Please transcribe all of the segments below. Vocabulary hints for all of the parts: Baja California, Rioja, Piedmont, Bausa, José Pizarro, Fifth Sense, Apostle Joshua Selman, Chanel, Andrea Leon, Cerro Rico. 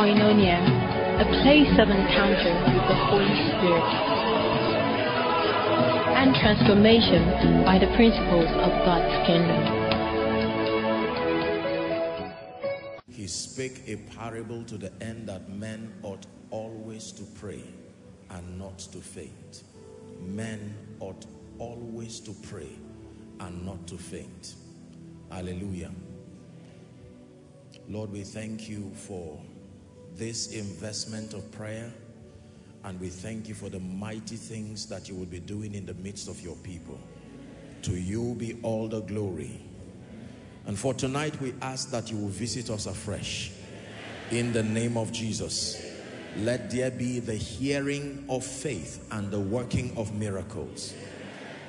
koinonia, a place of encounter with the Holy Spirit, and transformation by the principles of God's kingdom. He spake a parable to the end that men ought always to pray and not to faint. Men ought always to pray and not to faint. Hallelujah. Lord, we thank you for this investment of prayer, and we thank you for the mighty things that you will be doing in the midst of your people. To you be all the glory. And for tonight, we ask that you will visit us afresh. In the name of Jesus, let there be the hearing of faith and the working of miracles.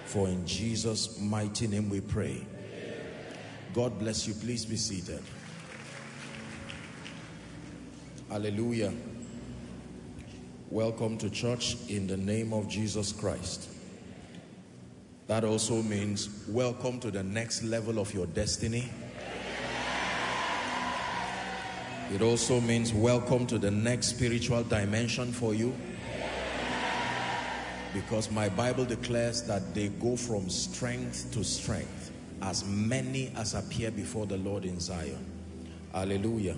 For in Jesus' mighty name we pray. God bless you. Please be seated. Hallelujah. Welcome to church in the name of Jesus Christ. That also means welcome to the next level of your destiny. It also means welcome to the next spiritual dimension for you. Because my Bible declares that they go from strength to strength, as many as appear before the Lord in Zion. Hallelujah.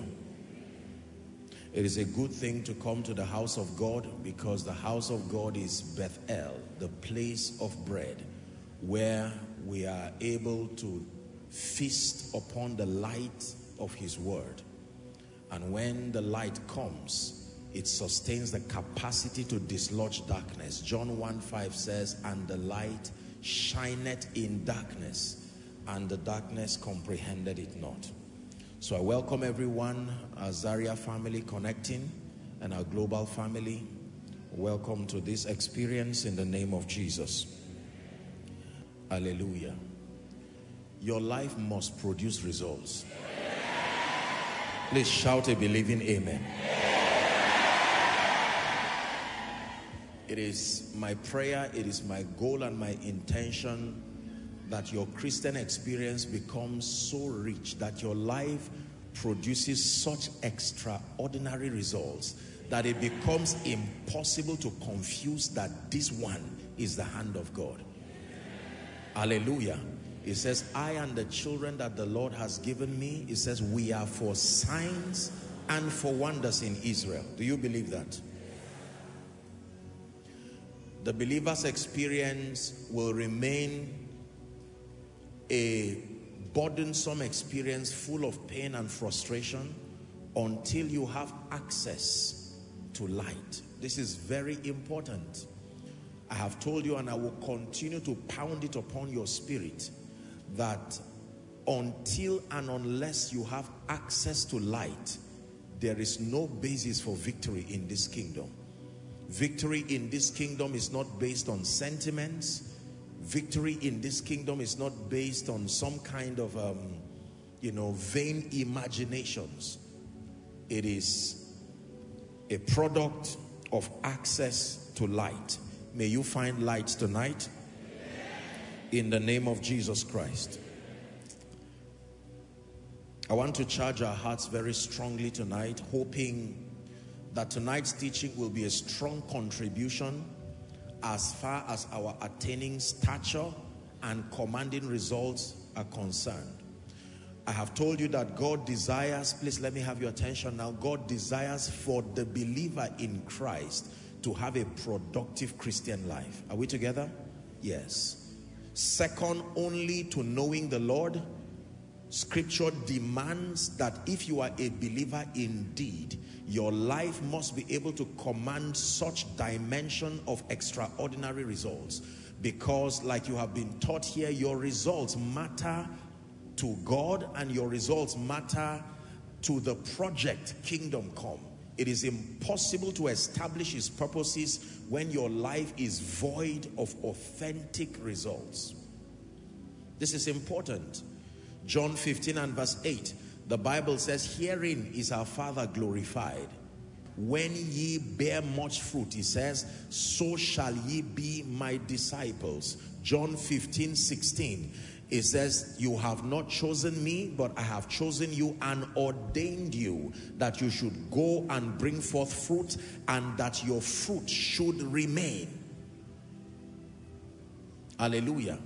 It is a good thing to come to the house of God, because the house of God is Bethel, the place of bread, where we are able to feast upon the light of His word. And when the light comes, it sustains the capacity to dislodge darkness. John 1:5 says, "And the light shineth in darkness, and the darkness comprehended it not." So I welcome everyone, our Zaria family connecting and our global family. Welcome to this experience in the name of Jesus. Hallelujah. Your life must produce results. Please shout a believing amen. It is my prayer, it is my goal and my intention that your Christian experience becomes so rich that your life produces such extraordinary results that it becomes impossible to confuse that this one is the hand of God. Hallelujah. It says, I and the children that the Lord has given me, it says, we are for signs and for wonders in Israel. Do you believe that? The believer's experience will remain a burdensome experience full of pain and frustration until you have access to light. This is very important. I have told you, and I will continue to pound it upon your spirit, that until and unless you have access to light, there is no basis for victory in this kingdom. Victory in this kingdom is not based on sentiments. Victory in this kingdom is not based on some kind of, vain imaginations. It is a product of access to light. May you find light tonight in the name of Jesus Christ. I want to charge our hearts very strongly tonight, hoping that tonight's teaching will be a strong contribution as far as our attaining stature and commanding results are concerned. I have told you that God desires, please let me have your attention now, God desires for the believer in Christ to have a productive Christian life. Are we together? Yes. Second only to knowing the Lord, Scripture demands that if you are a believer indeed, your life must be able to command such dimension of extraordinary results. Because like you have been taught here, your results matter to God and your results matter to the project Kingdom Come. It is impossible to establish His purposes when your life is void of authentic results. This is important. John 15 and verse 8. The Bible says, herein is our Father glorified, when ye bear much fruit, he says, so shall ye be my disciples. John 15:16. It says, you have not chosen me, but I have chosen you and ordained you that you should go and bring forth fruit, and that your fruit should remain. Hallelujah.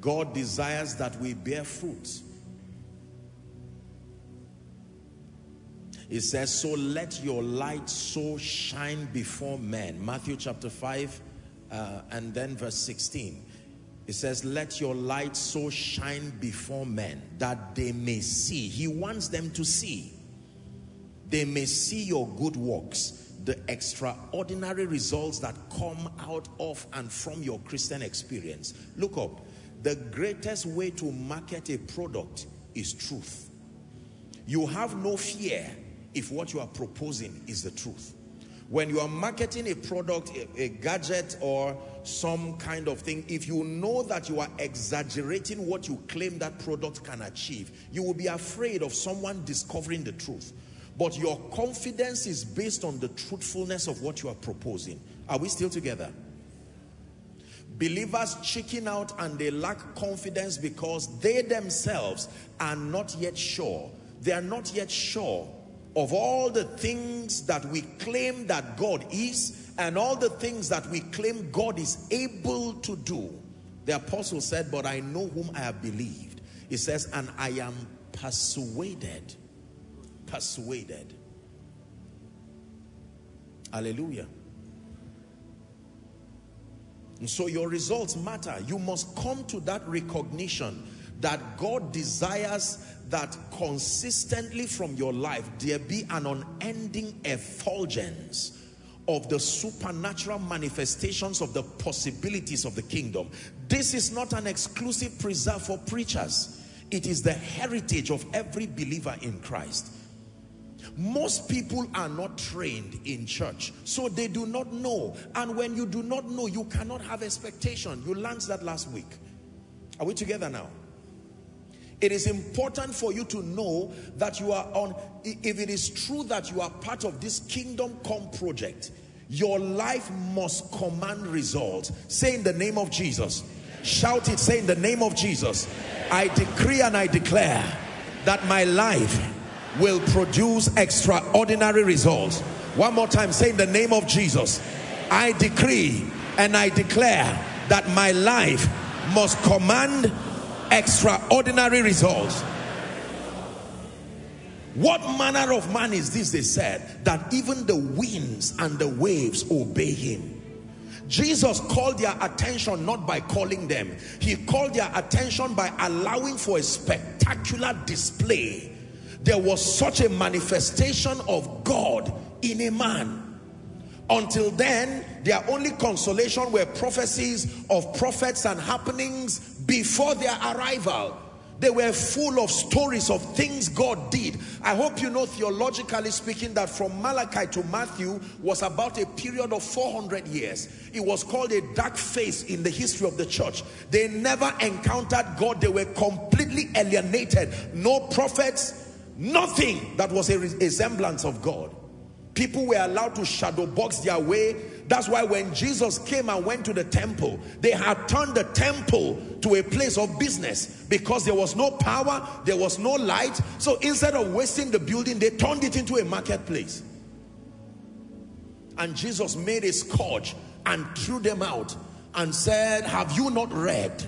God desires that we bear fruit. It says, so let your light so shine before men. Matthew chapter 5 and then verse 16. It says, let your light so shine before men that they may see. He wants them to see. They may see your good works, the extraordinary results that come out of and from your Christian experience. Look up. The greatest way to market a product is truth. You have no fear if what you are proposing is the truth. When you are marketing a product, a gadget or some kind of thing, if you know that you are exaggerating what you claim that product can achieve, you will be afraid of someone discovering the truth. But your confidence is based on the truthfulness of what you are proposing. Are we still together? Believers chicken out and they lack confidence because they themselves are not yet sure. They are not yet sure of all the things that we claim that God is and all the things that we claim God is able to do. The apostle said, but I know whom I have believed. He says, and I am persuaded. Persuaded. Hallelujah. And so your results matter. You must come to that recognition that God desires that consistently from your life there be an unending effulgence of the supernatural manifestations of the possibilities of the kingdom. This is not an exclusive preserve for preachers. It is the heritage of every believer in Christ. Most people are not trained in church, so they do not know. And when you do not know, you cannot have expectation. You learned that last week. Are we together now? It is important for you to know that you are on, if it is true that you are part of this Kingdom Come project, your life must command results. Say in the name of Jesus. Shout it, say in the name of Jesus. I decree and I declare that my life will produce extraordinary results. One more time, say in the name of Jesus. I decree and I declare that my life must command extraordinary results. What manner of man is this, they said, that even the winds and the waves obey him? Jesus called their attention not by calling them. He called their attention by allowing for a spectacular display. There was such a manifestation of God in a man. Until then, their only consolation were prophecies of prophets and happenings before their arrival. They were full of stories of things God did. I hope you know, theologically speaking, that from Malachi to Matthew was about a period of 400 years. It was called a dark phase in the history of the church. They never encountered God. They were completely alienated. No prophets, nothing that was a semblance of God. People were allowed to shadow box their way. That's why when Jesus came and went to the temple, they had turned the temple to a place of business because there was no power, there was no light. So instead of wasting the building, they turned it into a marketplace. And Jesus made a scourge and threw them out and said, have you not read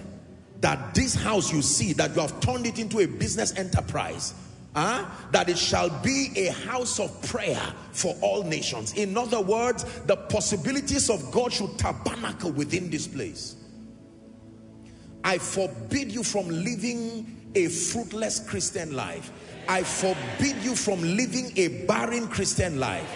that this house you see, that you have turned it into a business enterprise? That it shall be a house of prayer for all nations. In other words, the possibilities of God should tabernacle within this place. I forbid you from living a fruitless Christian life. I forbid you from living a barren Christian life,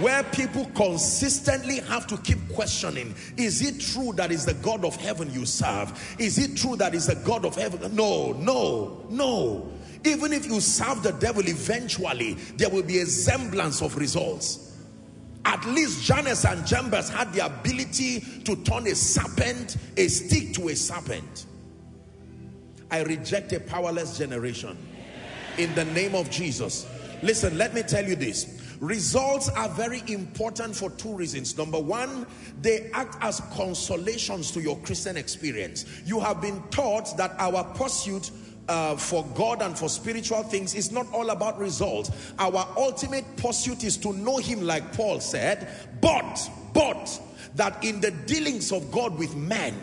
where people consistently have to keep questioning, is it true that is the God of heaven you serve? Is it true that is the God of heaven? No, no, no. Even if you serve the devil, eventually there will be a semblance of results. At least Jannes and Jambres had the ability to turn a stick to a serpent. I reject a powerless generation in the name of Jesus. Listen, let me tell you this. Results are very important for two reasons. Number one, they act as consolations to your Christian experience. You have been taught that our pursuit for God and for spiritual things is not all about results. Our ultimate pursuit is to know him, like Paul said, but that in the dealings of God with man,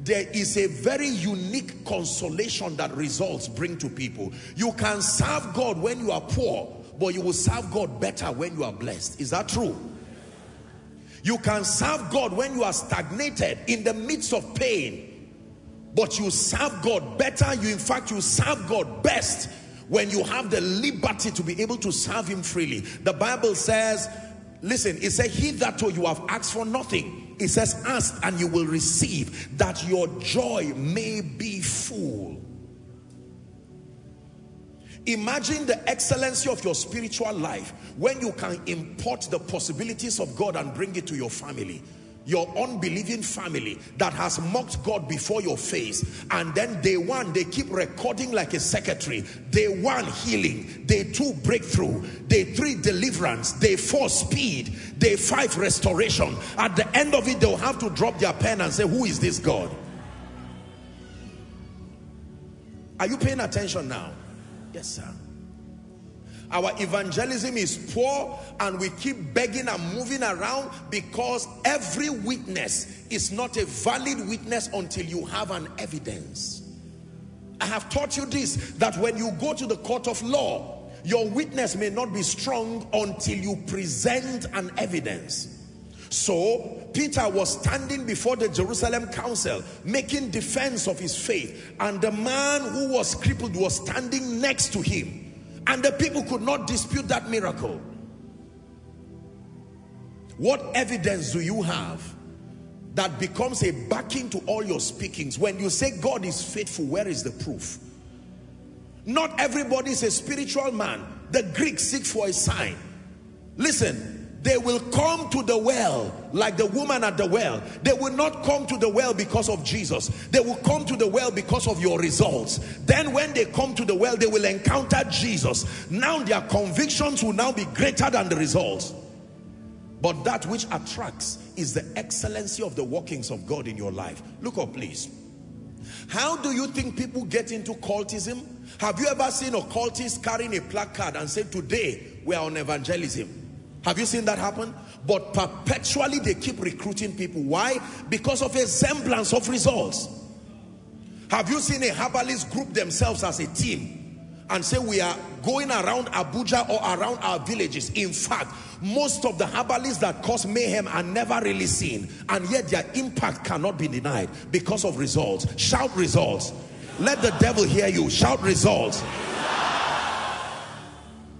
there is a very unique consolation that results bring to people. You can serve God when you are poor, but you will serve God better when you are blessed. Is that true? You can serve God when you are stagnated in the midst of pain, but you serve God better. In fact, you serve God best when you have the liberty to be able to serve him freely. The Bible says, listen, it says, hitherto you have asked for nothing. It says, ask and you will receive, that your joy may be full. Imagine the excellency of your spiritual life when you can import the possibilities of God and bring it to your family, your unbelieving family that has mocked God before your face. And then day one, they keep recording like a secretary. Day one, healing. Day two, breakthrough. Day three, deliverance. Day four, speed. Day five, restoration. At the end of it, they'll have to drop their pen and say, who is this God? Are you paying attention now? Yes, sir. Our evangelism is poor, and we keep begging and moving around because every witness is not a valid witness until you have an evidence. I have taught you this, that when you go to the court of law, your witness may not be strong until you present an evidence. So Peter was standing before the Jerusalem council making defense of his faith, and the man who was crippled was standing next to him. And the people could not dispute that miracle. What evidence do you have that becomes a backing to all your speakings? When you say God is faithful, where is the proof? Not everybody is a spiritual man. The Greeks seek for a sign. Listen, they will come to the well like the woman at the well. They will not come to the well because of Jesus. They will come to the well because of your results. Then when they come to the well, they will encounter Jesus. Now their convictions will now be greater than the results. But that which attracts is the excellency of the workings of God in your life. Look up, please. How do you think people get into cultism? Have you ever seen occultists carrying a placard and say, today we are on evangelism? Have you seen that happen? But perpetually they keep recruiting people. Why? Because of a semblance of results. Have you seen a herbalist group themselves as a team and say, we are going around Abuja or around our villages? In fact, most of the herbalists that cause mayhem are never really seen, and yet their impact cannot be denied because of results. Shout results. Let the devil hear you. Shout results.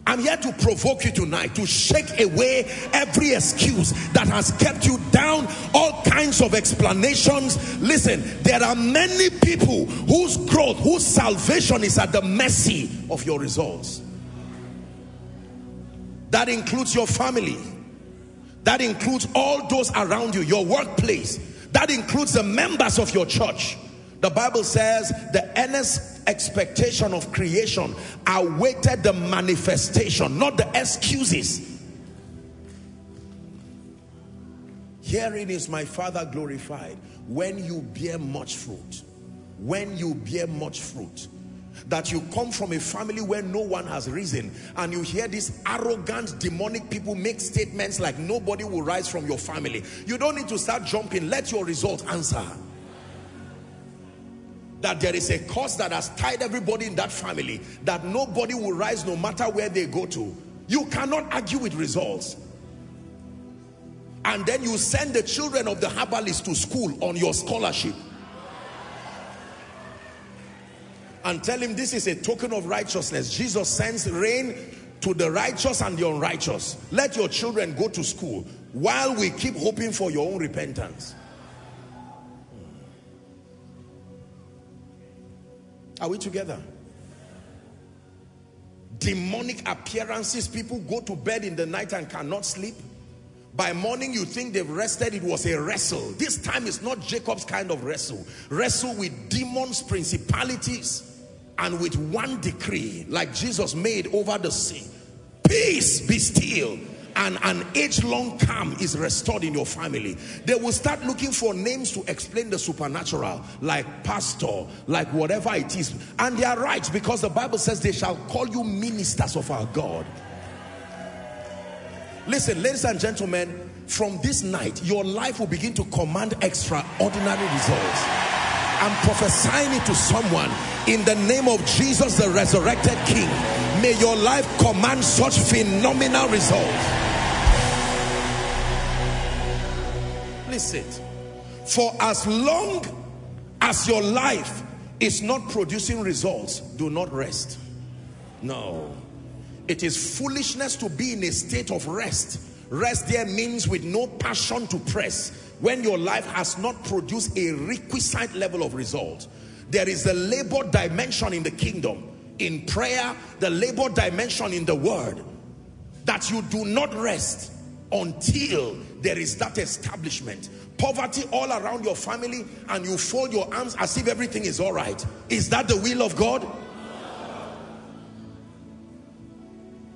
I'm here to provoke you tonight, to shake away every excuse that has kept you down, all kinds of explanations. Listen, there are many people whose growth, whose salvation is at the mercy of your results. That includes your family. That includes all those around you, your workplace. That includes the members of your church. The Bible says the earnest expectation of creation awaited the manifestation, not the excuses. Herein is my Father glorified, when you bear much fruit. When you bear much fruit. That you come from a family where no one has risen, and you hear these arrogant demonic people make statements like, nobody will rise from your family. You don't need to start jumping. Let your results answer. That there is a curse that has tied everybody in that family, that nobody will rise no matter where they go to. You cannot argue with results. And then you send the children of the herbalist to school on your scholarship and tell him this is a token of righteousness. Jesus sends rain to the righteous and the unrighteous. Let your children go to school while we keep hoping for your own repentance. Are we together? Demonic appearances. People go to bed in the night and cannot sleep. By morning you think they've rested. It was a wrestle. This time it's not Jacob's kind of wrestle. Wrestle with demons, principalities, and with one decree like Jesus made over the sea. Peace, be still. And an age-long calm is restored in your family. They will start looking for names to explain the supernatural, like pastor, like whatever it is. And they are right, because the Bible says they shall call you ministers of our God. Listen, ladies and gentlemen, from this night, your life will begin to command extraordinary results. I'm prophesying it to someone in the name of Jesus, the resurrected King. May your life command such phenomenal results. Listen, for as long as your life is not producing results, do not rest. No, it is foolishness to be in a state of rest. Rest there means with no passion to press, when your life has not produced a requisite level of result. There is the labor dimension in the kingdom, in prayer, the labor dimension in the word, that you do not rest until there is that establishment. Poverty all around your family, and you fold your arms as if everything is all right. Is that the will of God?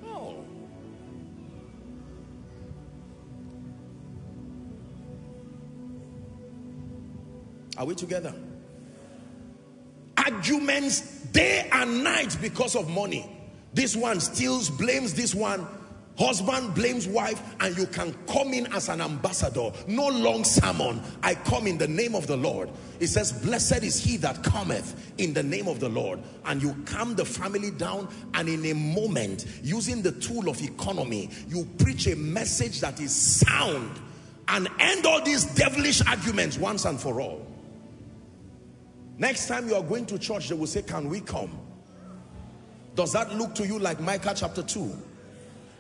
No. Are we together? Arguments day and night because of money. This one steals, blames this one. Husband blames wife, and you can come in as an ambassador. No long sermon. I come in the name of the Lord. It says, blessed is he that cometh in the name of the Lord. And you calm the family down, and in a moment, using the tool of economy, you preach a message that is sound and end all these devilish arguments once and for all. Next time you are going to church, they will say, can we come? Does that look to you like Micah chapter 2?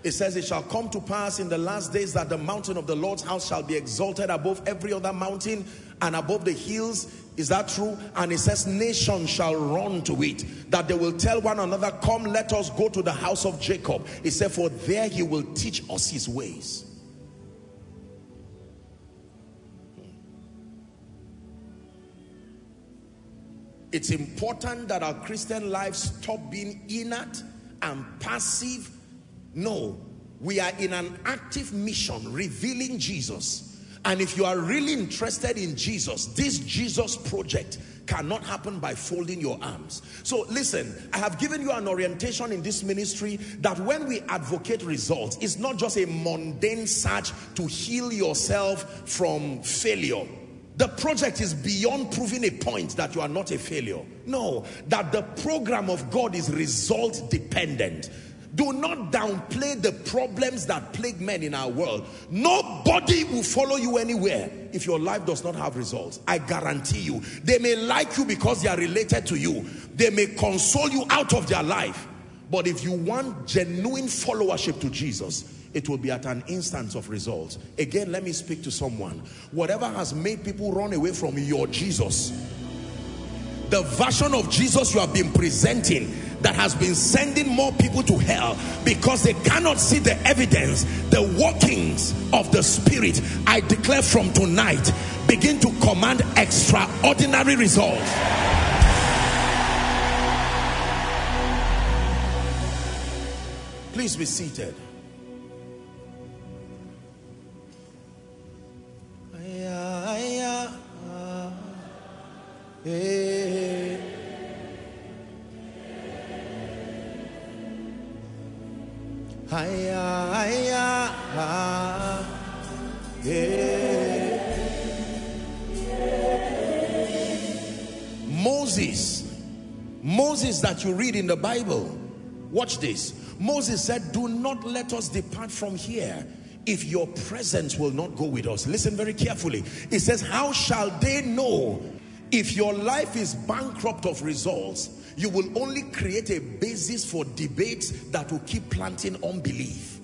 It says, it shall come to pass in the last days that the mountain of the Lord's house shall be exalted above every other mountain and above the hills. Is that true? And it says, nations shall run to it, that they will tell one another, come, let us go to the house of Jacob. It said, for there he will teach us his ways. It's important that our Christian lives stop being inert and passive. No, we are in an active mission, revealing Jesus. And if you are really interested in Jesus, this Jesus project cannot happen by folding your arms. So listen, I have given you an orientation in this ministry that when we advocate results, it's not just a mundane search to heal yourself from failure. The project is beyond proving a point that you are not a failure. No, that the program of God is result dependent. Do not downplay the problems that plague men in our world. Nobody will follow you anywhere if your life does not have results. I guarantee you. They may like you because they are related to you. They may console you out of their life. But if you want genuine followership to Jesus, it will be at an instance of results. Again, let me speak to someone. Whatever has made people run away from your Jesus, the version of Jesus you have been presenting, that has been sending more people to hell because they cannot see the evidence, the workings of the Spirit. I declare from tonight, begin to command extraordinary results. Please be seated. Moses that you read in the Bible, watch this. Moses said, do not let us depart from here if your presence will not go with us. Listen very carefully. It says, how shall they know? If your life is bankrupt of results, you will only create a basis for debates that will keep planting unbelief.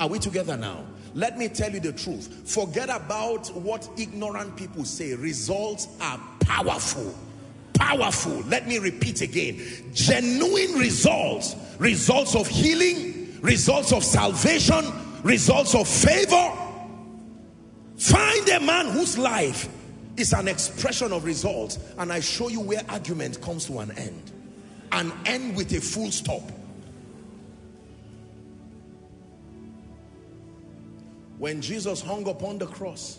Are we together now? Let me tell you the truth. Forget about what ignorant people say. Results are powerful. Powerful. Let me repeat again. Genuine results. Results of healing. Results of salvation. Results of favor. Find a man whose life is an expression of results, and I show you where argument comes to an end with a full stop. When Jesus hung upon the cross,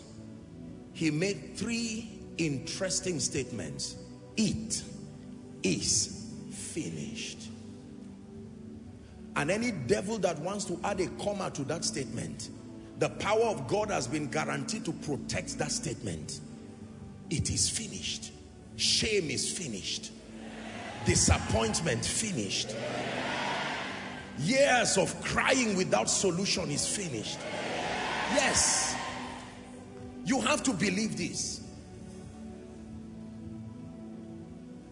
he made three interesting statements. It is finished. And any devil that wants to add a comma to that statement, the power of God has been guaranteed to protect that statement. It is finished. Shame is finished. Disappointment finished. Years of crying without solution is finished. Yes, you have to believe this.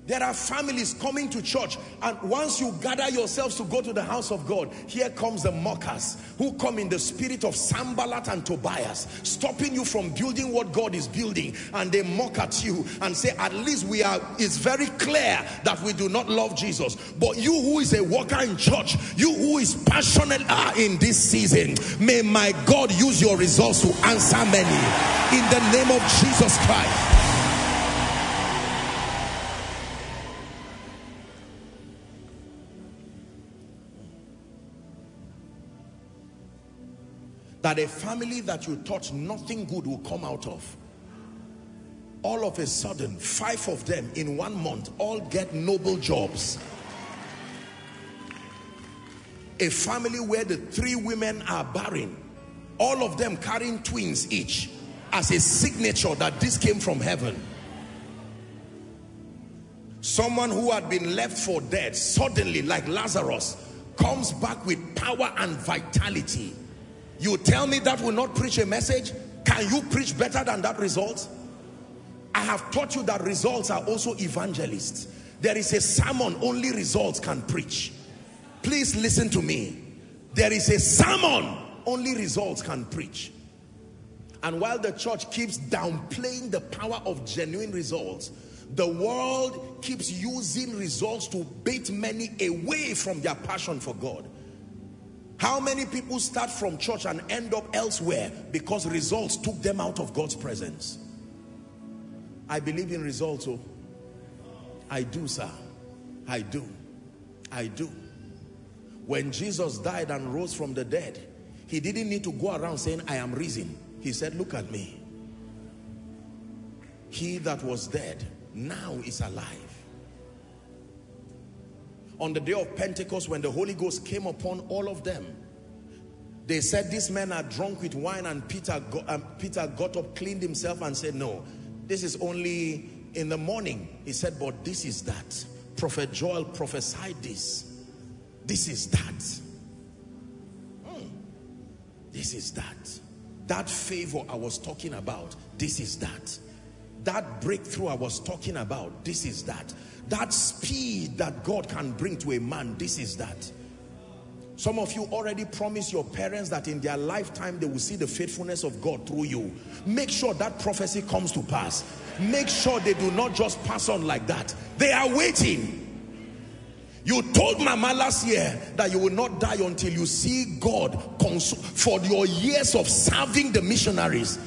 There are families coming to church, and once you gather yourselves to go to the house of God, here comes the mockers who come in the spirit of Sanballat and Tobias, stopping you from building what God is building, and they mock at you and say, at least we are, it's very clear that we do not love Jesus. But you who is a worker in church, you who is passionate in this season, may my God use your resource to answer many. In the name of Jesus Christ. That a family that you thought nothing good will come out of, all of a sudden, 5 of them in 1 month all get noble jobs. A family where the 3 women are barren, all of them carrying twins each as a signature that this came from heaven. Someone who had been left for dead suddenly, like Lazarus, comes back with power and vitality. You tell me that will not preach a message? Can you preach better than that result? I have taught you that results are also evangelists. There is a sermon only results can preach. Please listen to me. There is a sermon only results can preach. And while the church keeps downplaying the power of genuine results, the world keeps using results to bait many away from their passion for God. How many people start from church and end up elsewhere because results took them out of God's presence? I believe in results, oh. I do, sir. I do. I do. When Jesus died and rose from the dead, he didn't need to go around saying, I am risen. He said, look at me. He that was dead now is alive. On the day of Pentecost, when the Holy Ghost came upon all of them, they said, these men are drunk with wine, and Peter got up, cleaned himself and said, no, this is only in the morning. He said, but this is that. Prophet Joel prophesied this. This is that. This is that. That favor I was talking about, this is that. That breakthrough I was talking about, this is that. That speed that God can bring to a man, this is that. Some of you already promised your parents that in their lifetime they will see the faithfulness of God through you. Make sure that prophecy comes to pass. Make sure they do not just pass on like that. They are waiting. You told Mama last year that you will not die until you see God for your years of serving the missionaries.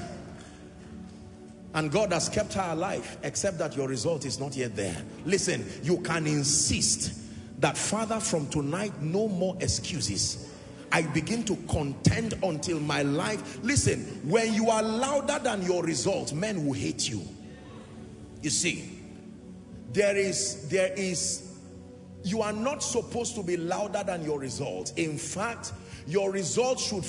And God has kept her alive, except that your result is not yet there. Listen, you can insist that, Father, from tonight, no more excuses. I begin to contend until my life. Listen, when you are louder than your result, men will hate you. You see, you are not supposed to be louder than your results. In fact, your results should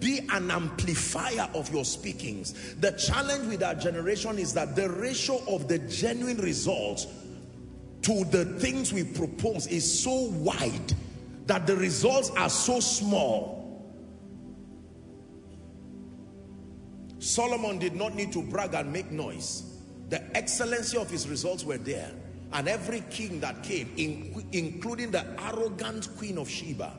be an amplifier of your speakings. The challenge with our generation is that the ratio of the genuine results to the things we propose is so wide that the results are so small. Solomon did not need to brag and make noise. The excellency of his results were there. And every king that came, including the arrogant queen of Sheba,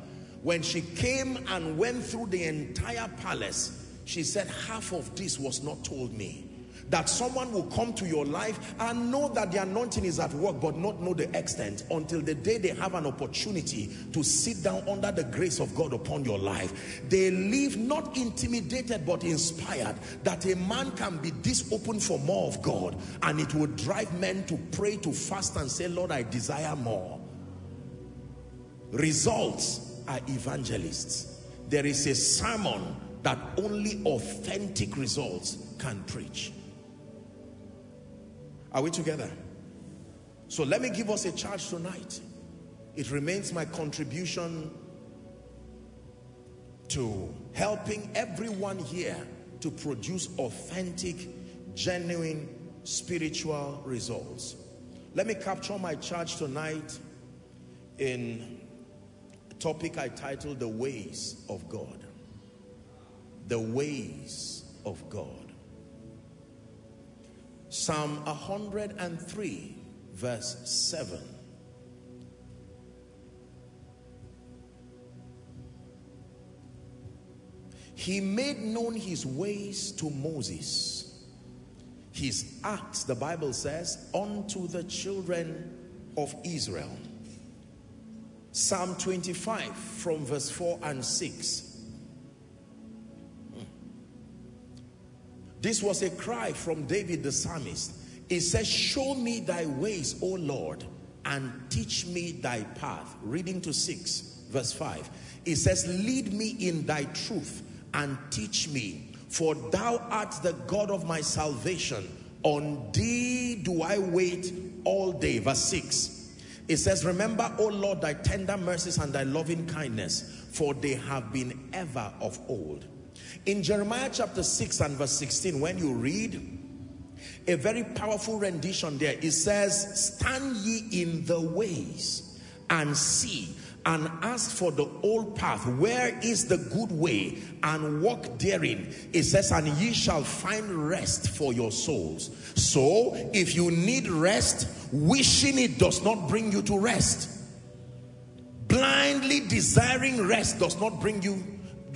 when she came and went through the entire palace, she said, half of this was not told me. That someone will come to your life and know that the anointing is at work, but not know the extent until the day they have an opportunity to sit down under the grace of God upon your life. They live not intimidated, but inspired, that a man can be this open for more of God, and it will drive men to pray, to fast, and say, Lord, I desire more. Results are evangelists. There is a sermon that only authentic results can preach. Are we together? So let me give us a charge tonight. It remains my contribution to helping everyone here to produce authentic, genuine, spiritual results. Let me capture my charge tonight in a topic I titled The Ways of God. The Ways of God. Psalm 103, verse 7. He made known his ways to Moses, his acts, the Bible says, unto the children of Israel. Psalm 25 from verse 4 and 6. This was a cry from David the psalmist. It says, show me thy ways, O Lord, and teach me thy path. Reading to 6 verse 5. It says, lead me in thy truth and teach me, for thou art the God of my salvation. On thee do I wait all day. Verse 6, it says, remember, O Lord, thy tender mercies and thy loving kindness, for they have been ever of old. In Jeremiah chapter 6 and verse 16, when you read, a very powerful rendition there. It says, stand ye in the ways and see, and ask for the old path, where is the good way, and walk therein. It says, and ye shall find rest for your souls. So if you need rest, wishing it does not bring you to rest. Blindly desiring rest does not bring you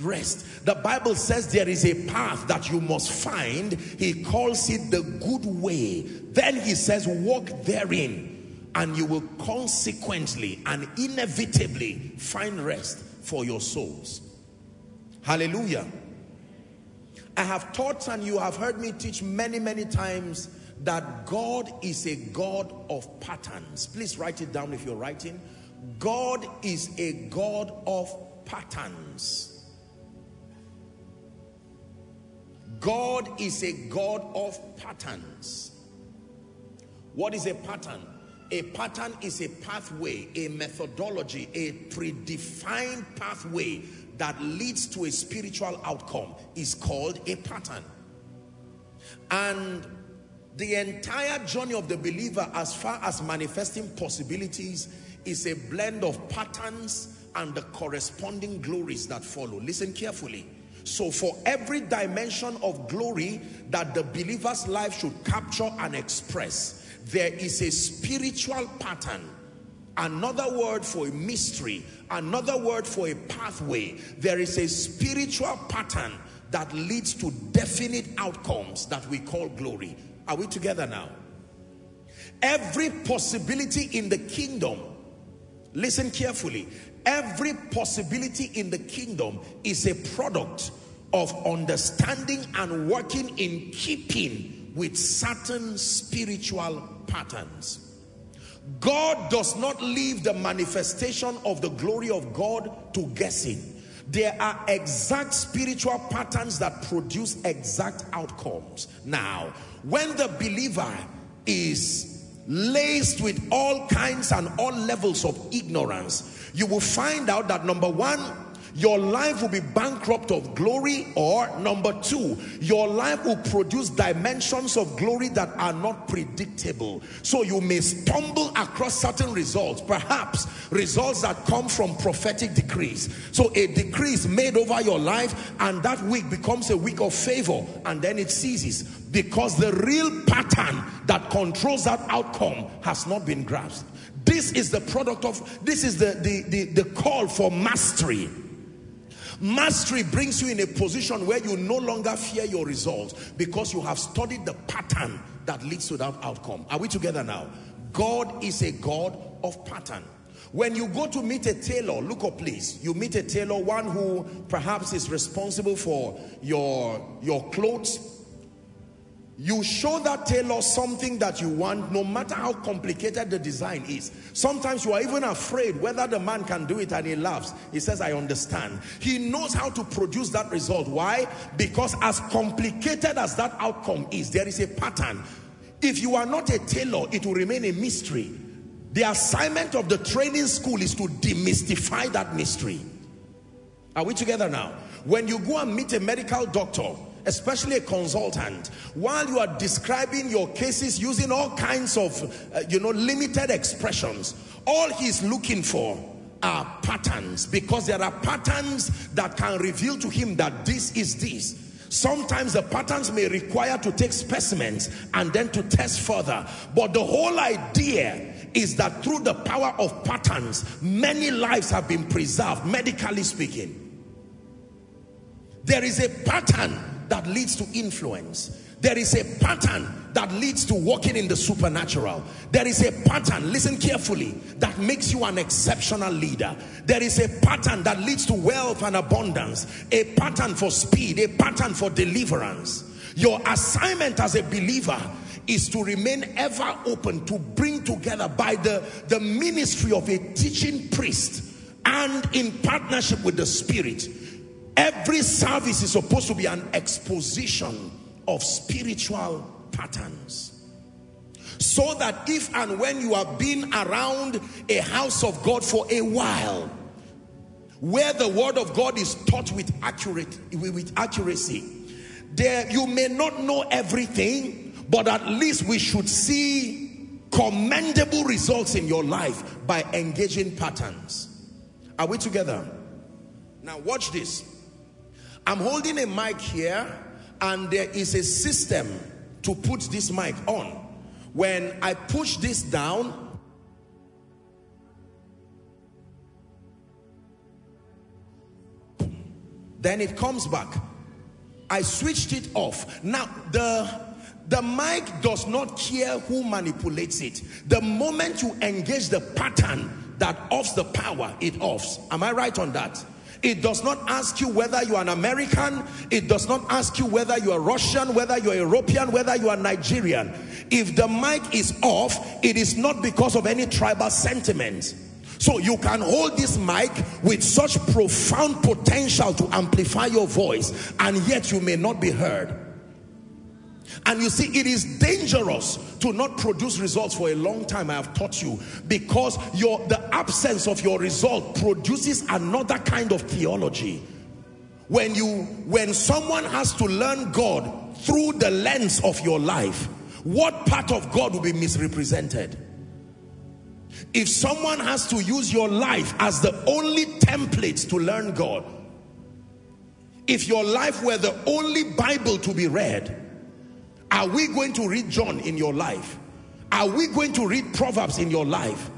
rest. The Bible says there is a path that you must find. He calls it the good way. Then he says, walk therein, and you will consequently and inevitably find rest for your souls. Hallelujah. I have taught, and you have heard me teach many, many times, that God is a God of patterns. Please write it down if you're writing. God is a God of patterns. God is a God of patterns. What is a pattern? A pattern is a pathway, a methodology, a predefined pathway that leads to a spiritual outcome is called a pattern. And the entire journey of the believer, as far as manifesting possibilities, is a blend of patterns and the corresponding glories that follow. Listen carefully. So for every dimension of glory that the believer's life should capture and express, there is a spiritual pattern, another word for a mystery, another word for a pathway. There is a spiritual pattern that leads to definite outcomes that we call glory. Are we together now? Every possibility in the kingdom, listen carefully, every possibility in the kingdom is a product of understanding and working in keeping with certain spiritual patterns. God does not leave the manifestation of the glory of God to guessing. There are exact spiritual patterns that produce exact outcomes. Now, when the believer is laced with all kinds and all levels of ignorance, you will find out that, number one, your life will be bankrupt of glory, or number two, your life will produce dimensions of glory that are not predictable. So you may stumble across certain results, perhaps results that come from prophetic decrees. So a decree is made over your life, and that week becomes a week of favor, and then it ceases because the real pattern that controls that outcome has not been grasped. This is the product of, this is the call for mastery. Mastery brings you in a position where you no longer fear your results because you have studied the pattern that leads to that outcome. Are we together now? God is a God of pattern. When you go to meet a tailor, look up please, you meet a tailor, one who perhaps is responsible for your clothes, You show that tailor something that you want, no matter how complicated the design is. Sometimes you are even afraid whether the man can do it, and he laughs. He says, I understand. He knows how to produce that result. Why? Because as complicated as that outcome is, there is a pattern. If you are not a tailor, it will remain a mystery. The assignment of the training school is to demystify that mystery. Are we together now? When you go and meet a medical doctor, especially a consultant, while you are describing your cases using all kinds of, limited expressions, all he's looking for are patterns, because there are patterns that can reveal to him that this is this. Sometimes the patterns may require to take specimens and then to test further. But the whole idea is that through the power of patterns, many lives have been preserved, medically speaking. There is a pattern that leads to influence. There is a pattern that leads to walking in the supernatural. There is a pattern, listen carefully, that makes you an exceptional leader. There is a pattern that leads to wealth and abundance, a pattern for speed, a pattern for deliverance. Your assignment as a believer is to remain ever open to bring together by the ministry of a teaching priest and in partnership with the Spirit. Every service is supposed to be an exposition of spiritual patterns, so that if and when you have been around a house of God for a while, where the word of God is taught with accuracy, there you may not know everything, but at least we should see commendable results in your life by engaging patterns. Are we together? Now watch this. I'm holding a mic here, and there is a system to put this mic on. When I push this down, then it comes back. I switched it off. Now the mic does not care who manipulates it. The moment you engage the pattern that offs the power, it offs. Am I right on that? It does not ask you whether you are an American. It does not ask you whether you are Russian, whether you are European, whether you are Nigerian. If the mic is off, it is not because of any tribal sentiment. So you can hold this mic with such profound potential to amplify your voice, and yet you may not be heard. And you see, it is dangerous to not produce results for a long time. I have taught you, because the absence of your result produces another kind of theology. When someone has to learn God through the lens of your life, what part of God will be misrepresented? If someone has to use your life as the only template to learn God, if your life were the only Bible to be read, are we going to read John in your life? Are we going to read Proverbs in your life?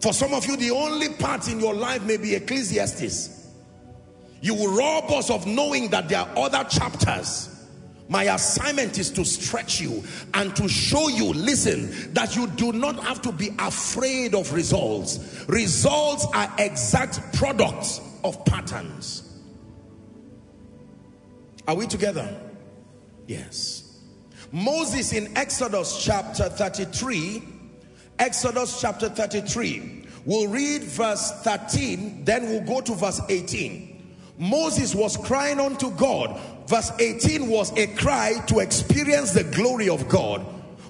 For some of you, the only part in your life may be Ecclesiastes. You will rob us of knowing that there are other chapters. My assignment is to stretch you and to show you, listen, that you do not have to be afraid of results. Results are exact products of patterns. Are we together? Yes. Moses in Exodus chapter 33, Exodus chapter 33, we'll read verse 13, then we'll go to verse 18. Moses was crying unto God. Verse 18 was a cry to experience the glory of God.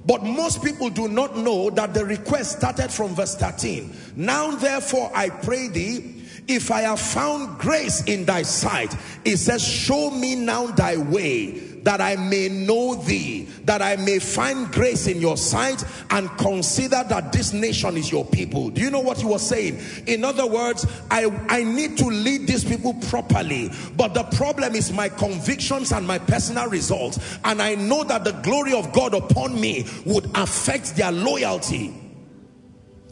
But most people do not know that the request started from verse 13. Now therefore I pray thee, if I have found grace in thy sight, it says, show me now thy way, that I may know thee, that I may find grace in your sight, and consider that this nation is your people. Do you know what he was saying? In other words, I need to lead these people properly, but the problem is my convictions and my personal results, and I know that the glory of God upon me would affect their loyalty.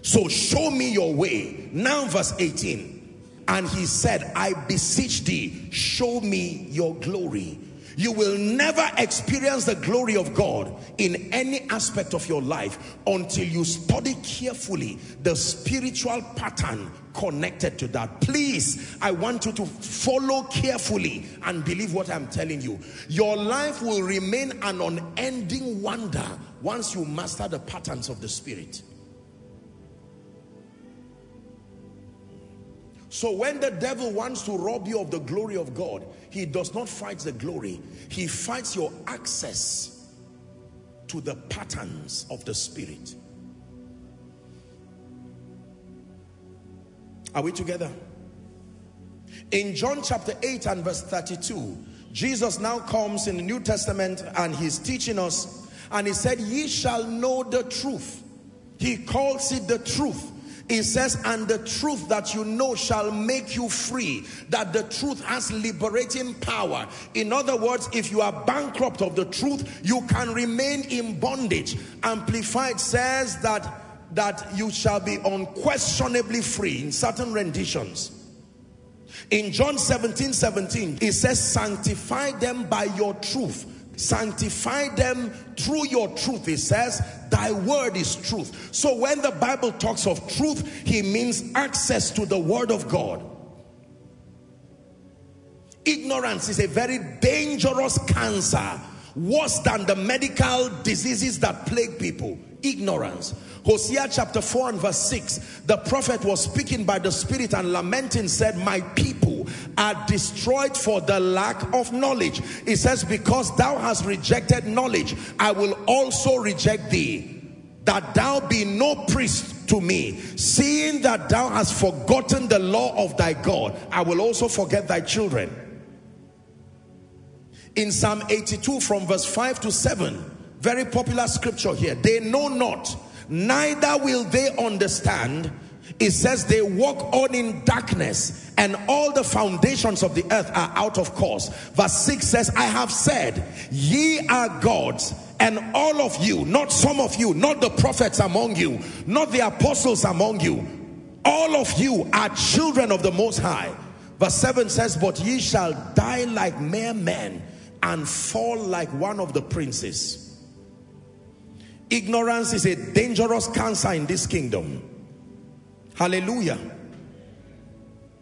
So show me your way. Now verse 18, and he said, I beseech thee, show me your glory. You will never experience the glory of God in any aspect of your life until you study carefully the spiritual pattern connected to that. Please, I want you to follow carefully and believe what I'm telling you. Your life will remain an unending wonder once you master the patterns of the Spirit. So when the devil wants to rob you of the glory of God, he does not fight the glory. He fights your access to the patterns of the Spirit. Are we together? In John chapter 8 and verse 32, Jesus now comes in the New Testament and he's teaching us. And he said, ye shall know the truth. He calls it the truth. It says, and the truth that you know shall make you free. That the truth has liberating power. In other words, if you are bankrupt of the truth, you can remain in bondage. Amplified says that you shall be unquestionably free in certain renditions. In John 17:17, it says, sanctify them by your truth. Sanctify them through your truth. It says, thy word is truth. So when the Bible talks of truth, he means access to the word of God. Ignorance is a very dangerous cancer, worse than the medical diseases that plague people. Ignorance. Hosea chapter 4 and verse 6, the prophet was speaking by the Spirit and lamenting, said, my people are destroyed for the lack of knowledge. It says, because thou hast rejected knowledge, I will also reject thee, that thou be no priest to me. Seeing that thou hast forgotten the law of thy God, I will also forget thy children. In Psalm 82 from verse 5 to 7, very popular scripture here, they know not, neither will they understand. It says they walk on in darkness, and all the foundations of the earth are out of course. Verse 6 says, I have said, ye are gods, and all of you, not some of you, not the prophets among you, not the apostles among you, all of you are children of the Most High. Verse 7 says, but ye shall die like mere men, and fall like one of the princes. Ignorance is a dangerous cancer in this kingdom. Hallelujah.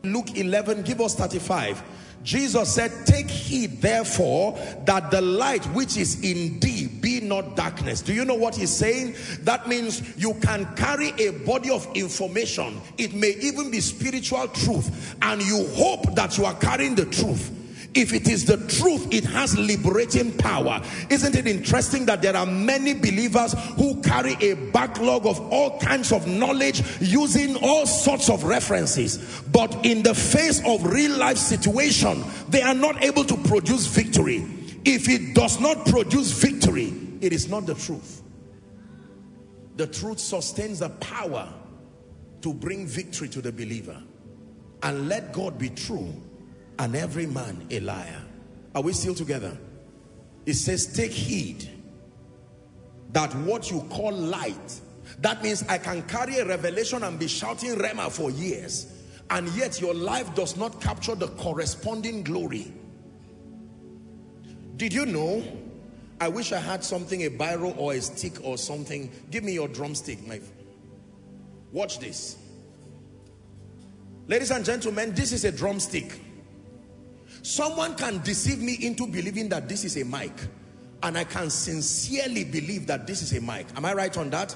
Luke 11, give us 35. Jesus said, take heed therefore that the light which is in thee be not darkness. Do you know what he's saying? That means you can carry a body of information. It may even be spiritual truth, and you hope that you are carrying the truth. If it is the truth, it has liberating power. Isn't it interesting that there are many believers who carry a backlog of all kinds of knowledge using all sorts of references, but in the face of real life situation, they are not able to produce victory. If it does not produce victory, it is not the truth. The truth sustains the power to bring victory to the believer. And let God be true, and every man a liar. Are we still together? It says, take heed that what you call light, that means I can carry a revelation and be shouting Rema for years, and yet your life does not capture the corresponding glory. Did you know? I wish I had something, a biro or a stick or something. Give me your drumstick, my friend. Watch this. Ladies and gentlemen, this is a drumstick. Someone can deceive me into believing that this is a mic, and I can sincerely believe that this is a mic. Am I right on that?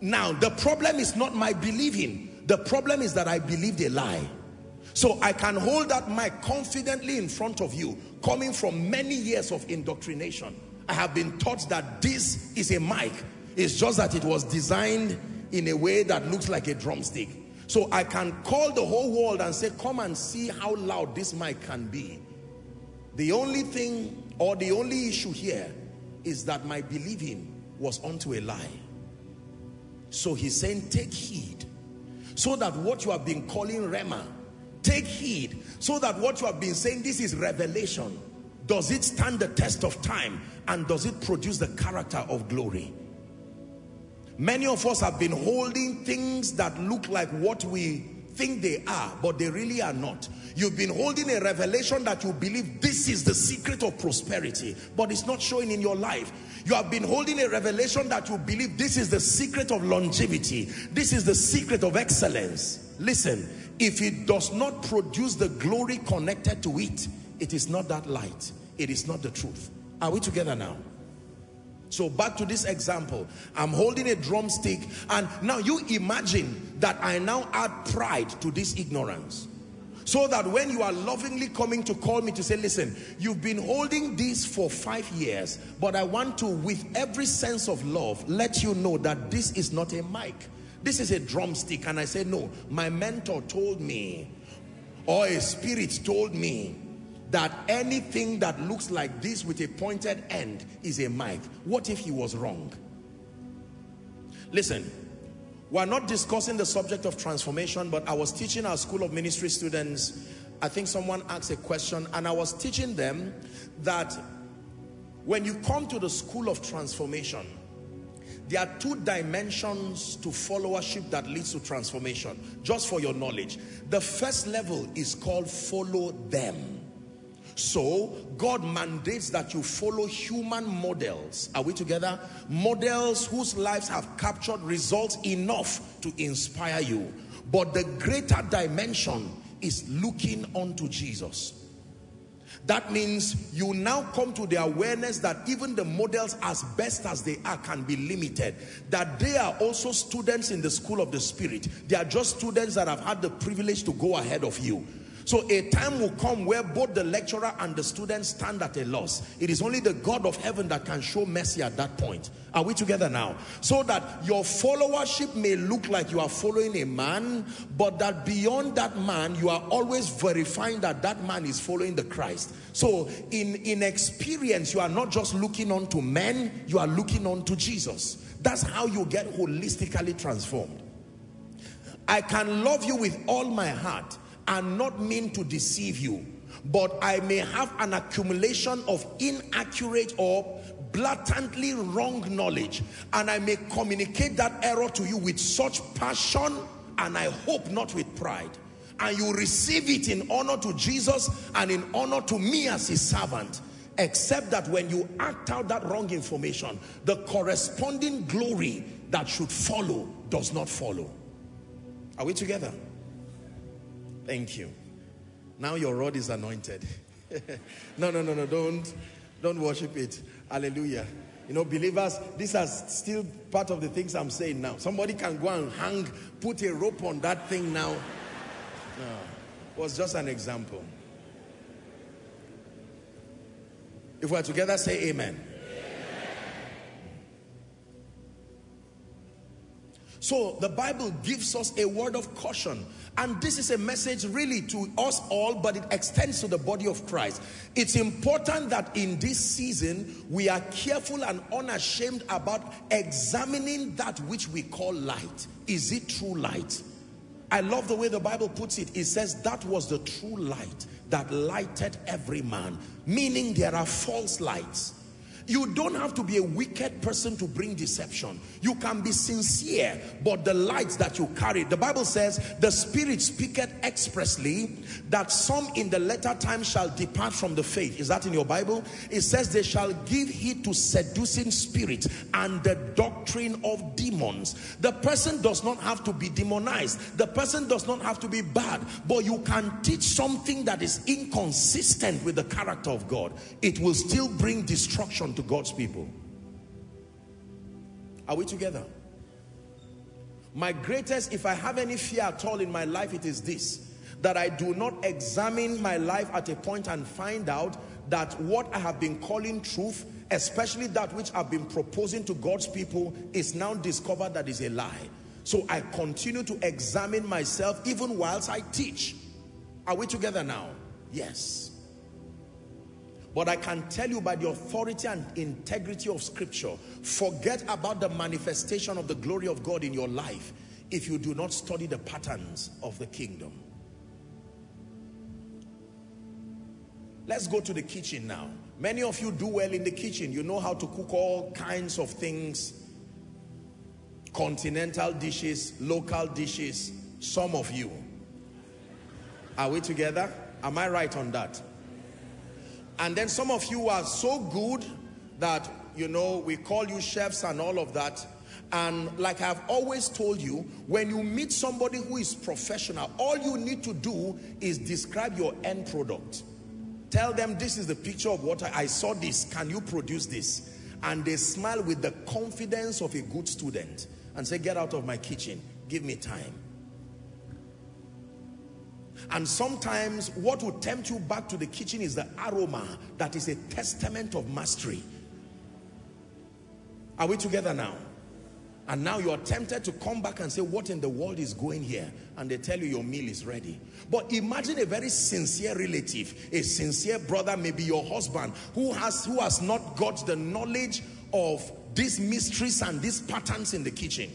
Now, the problem is not my believing. The problem is that I believed a lie. So I can hold that mic confidently in front of you, coming from many years of indoctrination. I have been taught that this is a mic. It's just that it was designed in a way that looks like a drumstick. So I can call the whole world and say, come and see how loud this mic can be. The only thing, or the only issue here, is that my believing was onto a lie. So he's saying, take heed, so that what you have been calling Rema, take heed, so that what you have been saying, this is revelation, does it stand the test of time, and does it produce the character of glory? Many of us have been holding things that look like what we think they are, but they really are not. You've been holding a revelation that you believe this is the secret of prosperity, but it's not showing in your life. You have been holding a revelation that you believe this is the secret of longevity. This is the secret of excellence. Listen, if it does not produce the glory connected to it, it is not that light. It is not the truth. Are we together now? So back to this example, I'm holding a drumstick, and now you imagine that I now add pride to this ignorance. So that when you are lovingly coming to call me to say, listen, you've been holding this for 5 years, but I want to, with every sense of love, let you know that this is not a mic. This is a drumstick. And I say, no, my mentor told me, or a spirit told me, that anything that looks like this with a pointed end is a mic. What if he was wrong? Listen, we're not discussing the subject of transformation, but I was teaching our School of Ministry students. I think someone asked a question, and I was teaching them that when you come to the School of Transformation, there are two dimensions to followership that leads to transformation, just for your knowledge. The first level is called follow them. So God mandates that you follow human models. Are we together? Models whose lives have captured results enough to inspire you. But the greater dimension is looking unto Jesus. That means you now come to the awareness that even the models, as best as they are, can be limited. That they are also students in the school of the Spirit. They are just students that have had the privilege to go ahead of you. So a time will come where both the lecturer and the student stand at a loss. It is only the God of heaven that can show mercy at that point. Are we together now? So that your followership may look like you are following a man, but that beyond that man, you are always verifying that that man is following the Christ. So in experience, you are not just looking unto men, you are looking unto Jesus. That's how you get holistically transformed. I can love you with all my heart and not mean to deceive you, but I may have an accumulation of inaccurate or blatantly wrong knowledge, and I may communicate that error to you with such passion, and I hope not with pride, and you receive it in honor to Jesus and in honor to me as his servant, except that when you act out that wrong information, the corresponding glory that should follow does not follow. Are we together? Thank you. Now your rod is anointed. No, don't worship it. Hallelujah. You know, believers, these are still part of the things I'm saying now. Somebody can go and hang, put a rope on that thing now. No, it was just an example. If we're together, say amen. Amen. So the Bible gives us a word of caution. And this is a message really to us all, but it extends to the body of Christ. It's important that in this season, we are careful and unashamed about examining that which we call light. Is it true light? I love the way the Bible puts it. It says that was the true light that lighted every man. Meaning there are false lights. You don't have to be a wicked person to bring deception. You can be sincere, but the lights that you carry, the Bible says, the Spirit speaketh expressly that some in the latter time shall depart from the faith. Is that in your Bible? It says they shall give heed to seducing spirits and the doctrine of demons. The person does not have to be demonized. The person does not have to be bad, but you can teach something that is inconsistent with the character of God. It will still bring destruction to God's people. Are we together? My greatest, if I have any fear at all in my life, it is this, that I do not examine my life at a point and find out that what I have been calling truth, especially that which I've been proposing to God's people, is now discovered that is a lie. So I continue to examine myself even whilst I teach. Are we together now? Yes. But I can tell you by the authority and integrity of Scripture, forget about the manifestation of the glory of God in your life if you do not study the patterns of the kingdom. Let's go to the kitchen now. Many of you do well in the kitchen. You know how to cook all kinds of things. Continental dishes, local dishes, some of you. Are we together? Am I right on that? And then some of you are so good that, you know, we call you chefs and all of that. And like I've always told you, when you meet somebody who is professional, all you need to do is describe your end product. Tell them, this is the picture of what I saw this. Can you produce this? And they smile with the confidence of a good student and say, get out of my kitchen. Give me time. And sometimes what will tempt you back to the kitchen is the aroma that is a testament of mastery. Are we together now? And now you're tempted to come back and say, what in the world is going here? And they tell you your meal is ready. But imagine a very sincere relative, a sincere brother, maybe your husband, who has not got the knowledge of these mysteries and these patterns in the kitchen.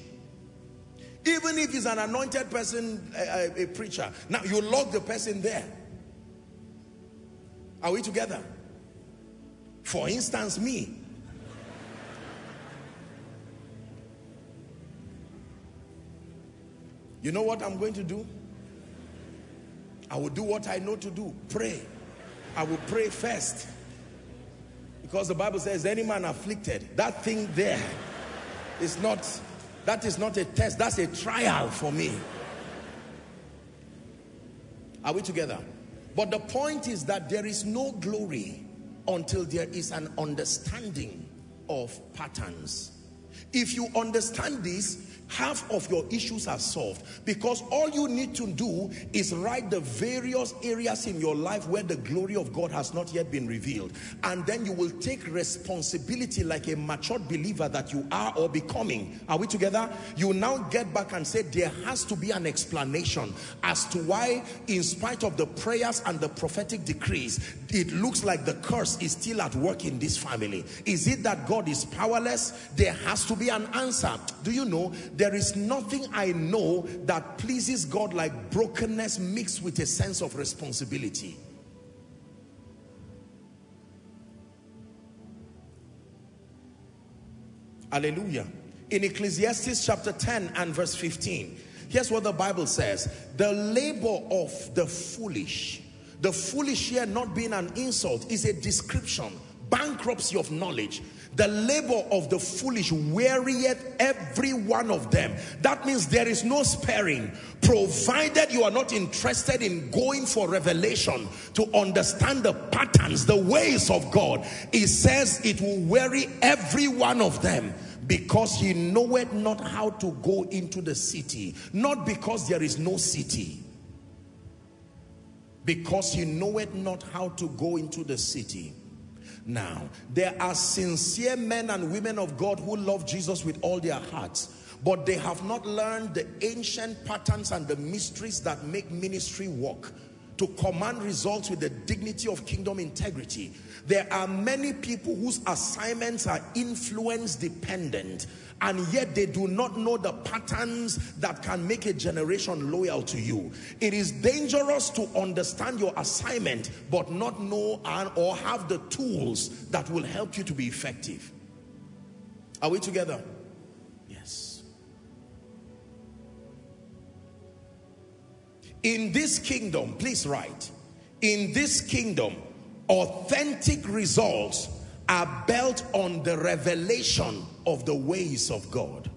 Even if he's an anointed person, a preacher. Now you lock the person there. Are we together? For instance, me. You know what I'm going to do? I will do what I know to do. Pray. I will pray first. Because the Bible says, any man afflicted, that thing there is not, that is not a test, that's a trial for me. Are we together? But the point is that there is no glory until there is an understanding of patterns. If you understand this, half of your issues are solved, because all you need to do is write the various areas in your life where the glory of God has not yet been revealed, and then you will take responsibility like a matured believer that you are or becoming. Are we together? You now get back and say, there has to be an explanation as to why, in spite of the prayers and the prophetic decrees, it looks like the curse is still at work in this family. Is it that God is powerless? There has to be an answer. Do you know, there is nothing I know that pleases God like brokenness mixed with a sense of responsibility. Hallelujah. In Ecclesiastes chapter 10 and verse 15, here's what the Bible says. The labor of the foolish here not being an insult, is a description, bankruptcy of knowledge. The labor of the foolish wearieth every one of them. That means there is no sparing, provided you are not interested in going for revelation to understand the patterns, the ways of God. He says it will weary every one of them, because he knoweth not how to go into the city. Not because there is no city. Because he knoweth not how to go into the city. Now, there are sincere men and women of God who love Jesus with all their hearts, but they have not learned the ancient patterns and the mysteries that make ministry work, to command results with the dignity of kingdom integrity. There are many people whose assignments are influence dependent, and yet they do not know the patterns that can make a generation loyal to you. It is dangerous to understand your assignment but not know or have the tools that will help you to be effective. Are we together? Yes. In this kingdom, please write, in this kingdom, authentic results are built on the revelation of the ways of God.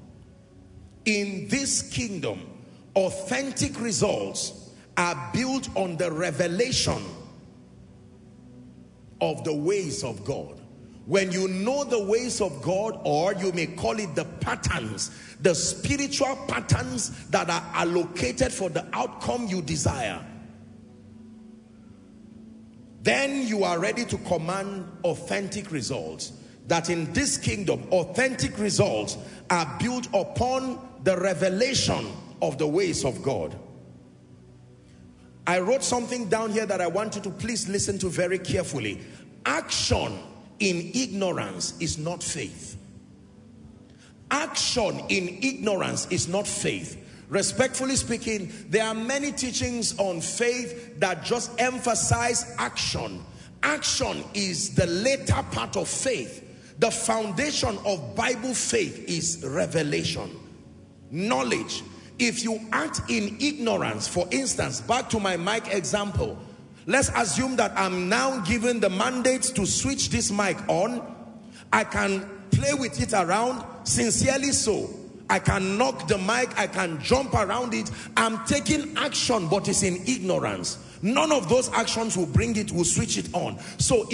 In this kingdom, authentic results are built on the revelation of the ways of God. When you know the ways of God, or you may call it the patterns, the spiritual patterns that are allocated for the outcome you desire, then you are ready to command authentic results. That in this kingdom, authentic results are built upon the revelation of the ways of God. I wrote something down here that I want you to please listen to very carefully. Action in ignorance is not faith. Action in ignorance is not faith. Respectfully speaking, there are many teachings on faith that just emphasize action. Action is the later part of faith. The foundation of Bible faith is revelation, knowledge. If you act in ignorance, for instance, back to my mic example, let's assume that I'm now given the mandate to switch this mic on. I can play with it around, sincerely so. I can knock the mic, I can jump around it. I'm taking action, but it's in ignorance. None of those actions will bring it, will switch it on. So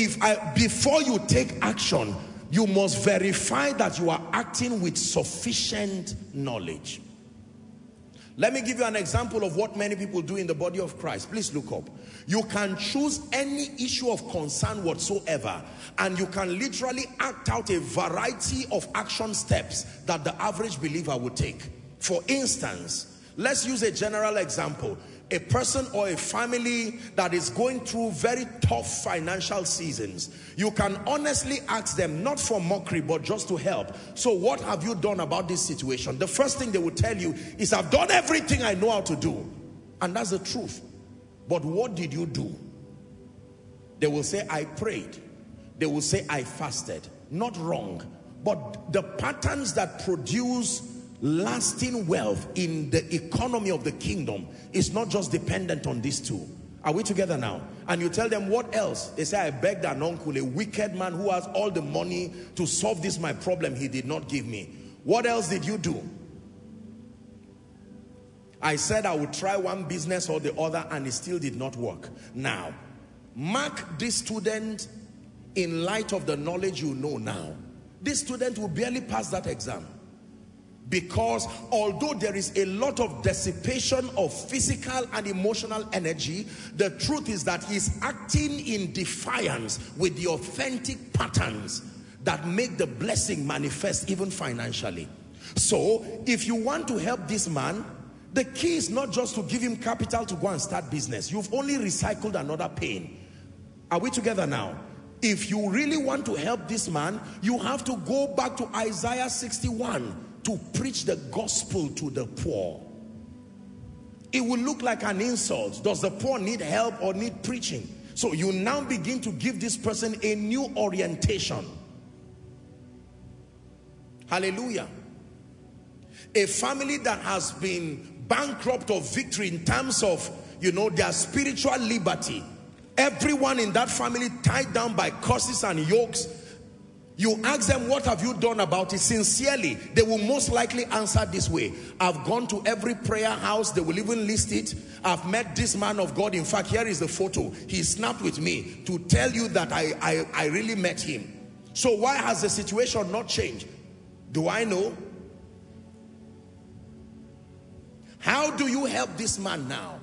before you take action, you must verify that you are acting with sufficient knowledge. Let me give you an example of what many people do in the body of Christ. Please look up. You can choose any issue of concern whatsoever, and you can literally act out a variety of action steps that the average believer would take. For instance, let's use a general example. A person or a family that is going through very tough financial seasons. You can honestly ask them, not for mockery, but just to help. So what have you done about this situation? The first thing they will tell you is, I've done everything I know how to do. And that's the truth. But what did you do? They will say, I prayed. They will say, I fasted. Not wrong. But the patterns that produce lasting wealth in the economy of the kingdom is not just dependent on these two. Are we together now? And you tell them, what else? They say, I begged an uncle, a wicked man who has all the money to solve this my problem, he did not give me. What else did you do? I said I would try one business or the other, and it still did not work. Now, mark this student in light of the knowledge you know now. This student will barely pass that exam. Because although there is a lot of dissipation of physical and emotional energy, the truth is that he's acting in defiance with the authentic patterns that make the blessing manifest even financially. So, if you want to help this man, the key is not just to give him capital to go and start business. You've only recycled another pain. Are we together now? If you really want to help this man, you have to go back to Isaiah 61. To preach the gospel to the poor. It will look like an insult. Does the poor need help or need preaching? So you now begin to give this person a new orientation. Hallelujah. A family that has been bankrupt of victory in terms of, you know, their spiritual liberty. Everyone in that family tied down by curses and yokes. You ask them, what have you done about it? Sincerely, they will most likely answer this way. I've gone to every prayer house. They will even list it. I've met this man of God. In fact, here is the photo. He snapped with me to tell you that I really met him. So why has the situation not changed? Do I know? How do you help this man now?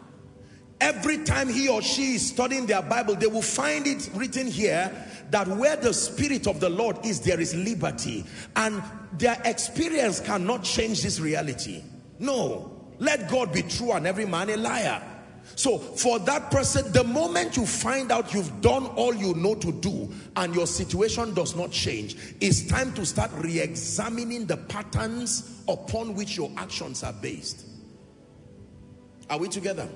Every time he or she is studying their Bible, they will find it written here that where the Spirit of the Lord is, there is liberty. And their experience cannot change this reality. No. Let God be true and every man a liar. So for that person, the moment you find out you've done all you know to do and your situation does not change, it's time to start re-examining the patterns upon which your actions are based. Are we together?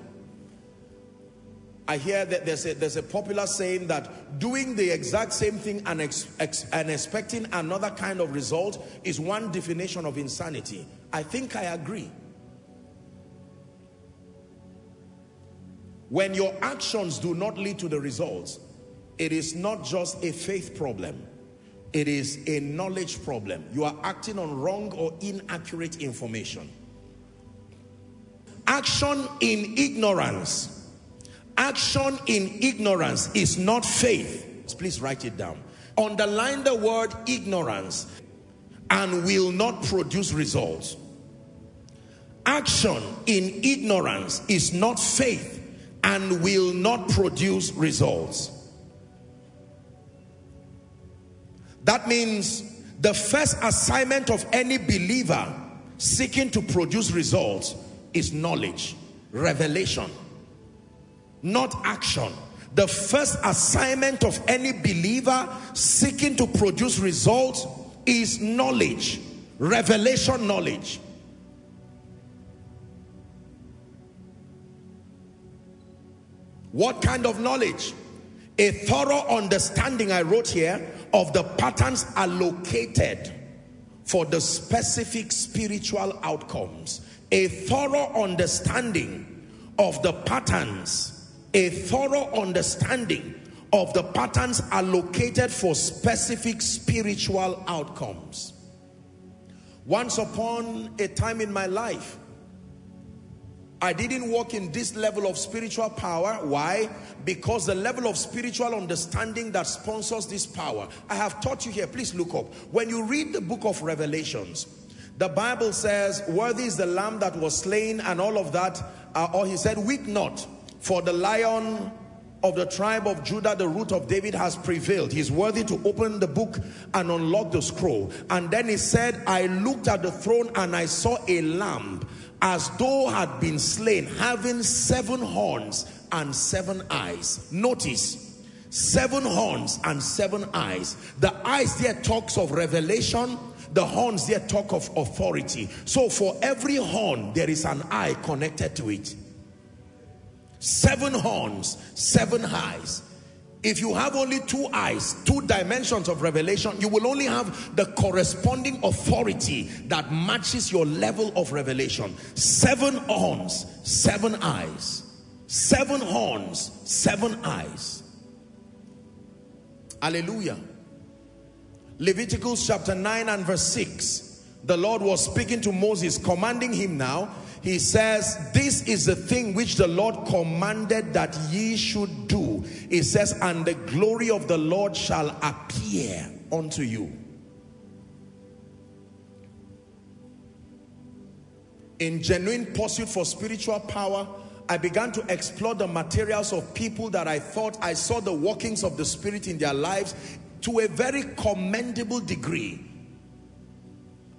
I hear that there's a popular saying that doing the exact same thing and expecting another kind of result is one definition of insanity. I think I agree. When your actions do not lead to the results, it is not just a faith problem. It is a knowledge problem. You are acting on wrong or inaccurate information. Action in ignorance. Action in ignorance is not faith. Please write it down. Underline the word ignorance, and will not produce results. Action in ignorance is not faith and will not produce results. That means the first assignment of any believer seeking to produce results is knowledge, revelation. Not action. The first assignment of any believer seeking to produce results is knowledge, revelation knowledge. What kind of knowledge? A thorough understanding, I wrote here, of the patterns allocated for the specific spiritual outcomes. a thorough understanding of the patterns, a thorough understanding of the patterns allocated for specific spiritual outcomes. Once upon a time in my life, I didn't walk in this level of spiritual power. Why? Because the level of spiritual understanding that sponsors this power. I have taught you here. Please look up. When you read the book of Revelations, the Bible says, worthy is the lamb that was slain and all of that. Or he said, weep not, for the lion of the tribe of Judah, the root of David, has prevailed. He's worthy to open the book and unlock the scroll. And then he said, I looked at the throne and I saw a lamb as though had been slain, having 7 horns and 7 eyes. Notice, 7 horns and 7 eyes. The eyes there talks of revelation, the horns there talk of authority. So for every horn, there is an eye connected to it. 7 horns, 7 eyes. If you have only 2 eyes, 2 dimensions of revelation, you will only have the corresponding authority that matches your level of revelation. 7 horns, 7 eyes. 7 horns, 7 eyes. Hallelujah. Leviticus chapter 9 and verse 6. The Lord was speaking to Moses, commanding him now. He says, this is the thing which the Lord commanded that ye should do. It says, and the glory of the Lord shall appear unto you. In genuine pursuit for spiritual power, I began to explore the materials of people that I thought I saw the workings of the Spirit in their lives to a very commendable degree.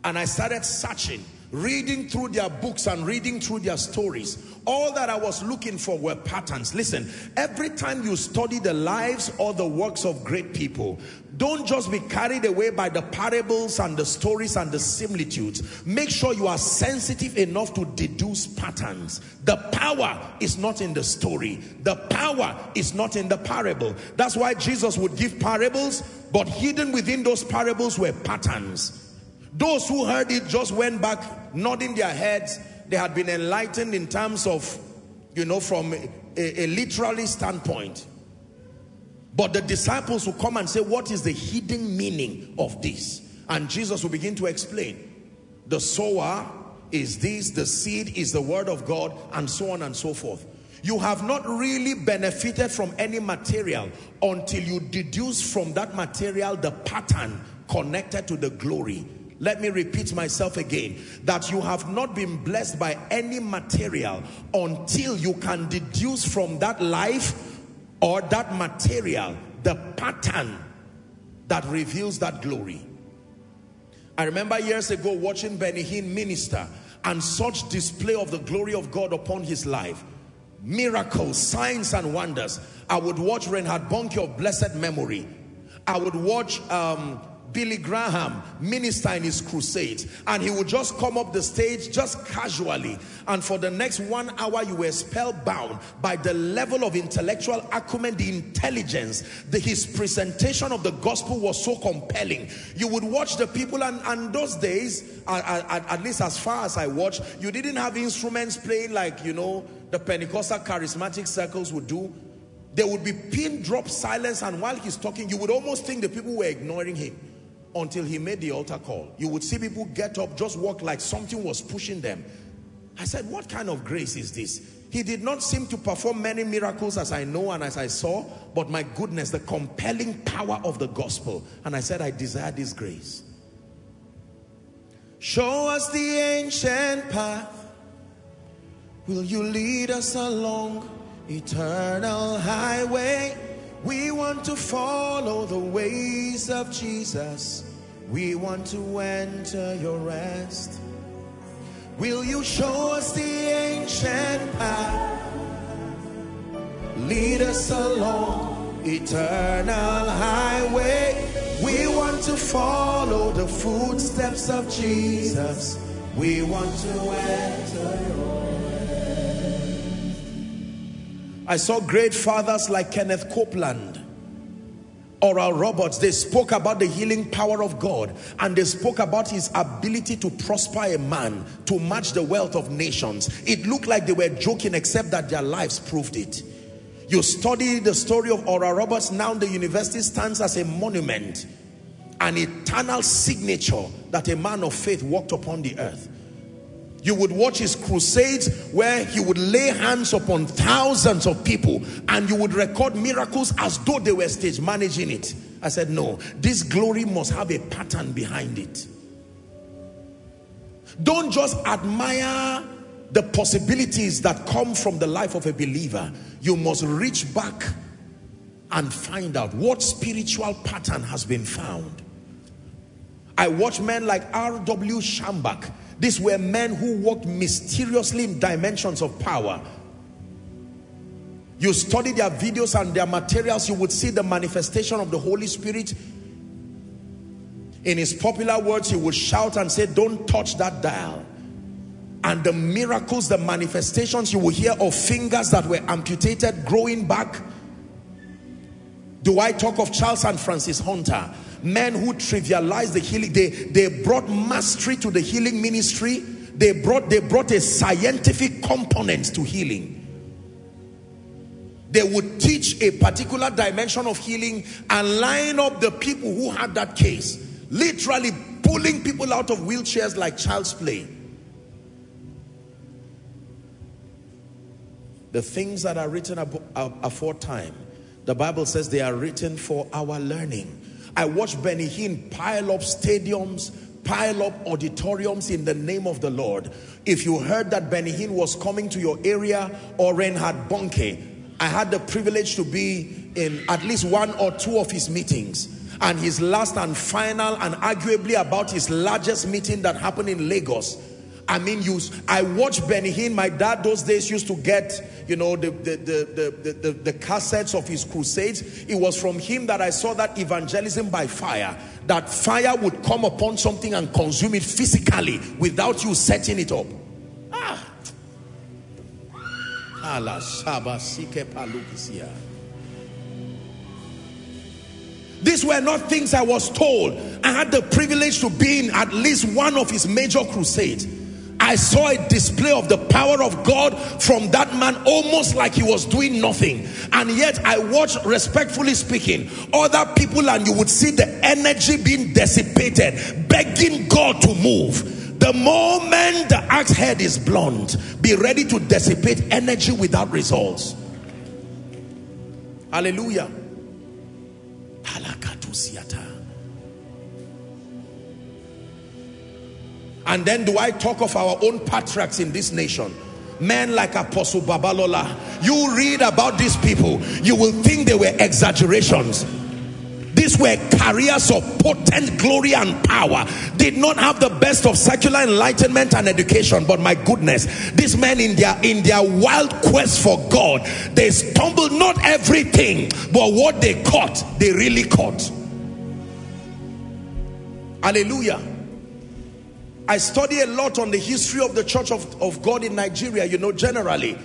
And I started searching, reading through their books and reading through their stories. All that I was looking for were patterns. Listen, every time you study the lives or the works of great people, don't just be carried away by the parables and the stories and the similitudes. Make sure you are sensitive enough to deduce patterns. The power is not in the story. The power is not in the parable. That's why Jesus would give parables, but hidden within those parables were patterns. Those who heard it just went back nodding their heads. They had been enlightened in terms of, you know, from a literalist standpoint. But the disciples will come and say, what is the hidden meaning of this? And Jesus will begin to explain. The sower is this, the seed is the word of God, and so on and so forth. You have not really benefited from any material until you deduce from that material the pattern connected to the glory. Let me repeat myself again, that you have not been blessed by any material until you can deduce from that life or that material the pattern that reveals that glory. I remember years ago watching Benny Hinn minister and such display of the glory of God upon his life. Miracles, signs and wonders. I would watch Reinhard Bonnke of blessed memory. I would watch Billy Graham minister in his crusades, and he would just come up the stage just casually, and for the next 1 hour you were spellbound by the level of intellectual acumen, the intelligence, his presentation of the gospel was so compelling. You would watch the people, and those days, at least as far as I watched, you didn't have instruments playing like, you know, the Pentecostal charismatic circles would do. There would be pin drop silence, and while he's talking you would almost think the people were ignoring him. Until he made the altar call, you would see people get up, just walk like something was pushing them. I said, what kind of grace is this? He did not seem to perform many miracles as I know and as I saw, but my goodness, the compelling power of the gospel. And I said, I desire this grace. Show us the ancient path. Will you lead us along eternal highway? We want to follow the ways of Jesus. We want to enter your rest. Will you show us the ancient path? Lead us along eternal highway. We want to follow the footsteps of Jesus. We want to enter your rest. I saw great fathers like Kenneth Copeland. oral robots, they spoke about the healing power of God, and they spoke about his ability to prosper a man to match the wealth of nations. It looked like they were joking, except that their lives proved it. You study the story of Oral Roberts, now the university stands as a monument, an eternal signature that a man of faith walked upon the earth. You would watch his crusades where he would lay hands upon thousands of people, and you would record miracles as though they were stage managing it. I said, no, this glory must have a pattern behind it. Don't just admire the possibilities that come from the life of a believer. You must reach back and find out what spiritual pattern has been found. I watch men like R.W. Shambach. These were men who walked mysteriously in dimensions of power. You study their videos and their materials, you would see the manifestation of the Holy Spirit. In his popular words, he would shout and say, "Don't touch that dial." And the miracles, the manifestations you will hear of fingers that were amputated growing back. Do I talk of Charles and Francis Hunter? Men who trivialized the healing. They brought mastery to the healing ministry. They brought a scientific component to healing. They would teach a particular dimension of healing and line up the people who had that case, literally pulling people out of wheelchairs like child's play. The things that are written aforetime, the Bible says they are written for our learning. I watched Benny Hinn pile up stadiums, pile up auditoriums in the name of the Lord. If you heard that Benny Hinn was coming to your area, or Reinhard Bonnke, I had the privilege to be in at least one or two of his meetings. And his last and final, and arguably about his largest meeting that happened in Lagos. I watched Benny Hinn. My dad those days used to get, you know, the cassettes of his crusades. It was from him that I saw that evangelism by fire. That fire would come upon something and consume it physically without you setting it up. These were not things I was told. I had the privilege to be in at least one of his major crusades. I saw a display of the power of God from that man, almost like he was doing nothing. And yet I watched, respectfully speaking, other people, and you would see the energy being dissipated, begging God to move. The moment the axe head is blunt, be ready to dissipate energy without results. Hallelujah. And then do I talk of our own patriarchs in this nation? Men like Apostle Babalola. You read about these people, you will think they were exaggerations. These were carriers of potent glory and power. Did not have the best of secular enlightenment and education, but my goodness, these men in their wild quest for God, they stumbled. Not everything, but what they caught, they really caught. Hallelujah. I study a lot on the history of the Church of God in Nigeria, you know, generally.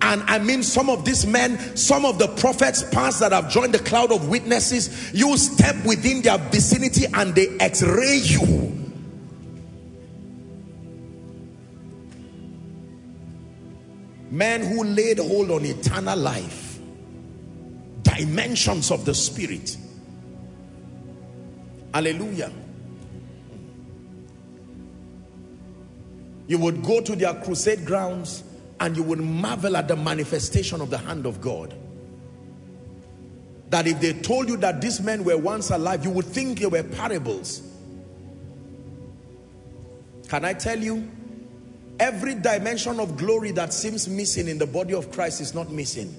And I mean, some of these men, some of the prophets past that have joined the cloud of witnesses, you step within their vicinity and they x-ray you. Men who laid hold on eternal life, dimensions of the spirit. Hallelujah. You would go to their crusade grounds and you would marvel at the manifestation of the hand of God. That if they told you that these men were once alive, you would think they were parables. Can I tell you? Every dimension of glory that seems missing in the body of Christ is not missing.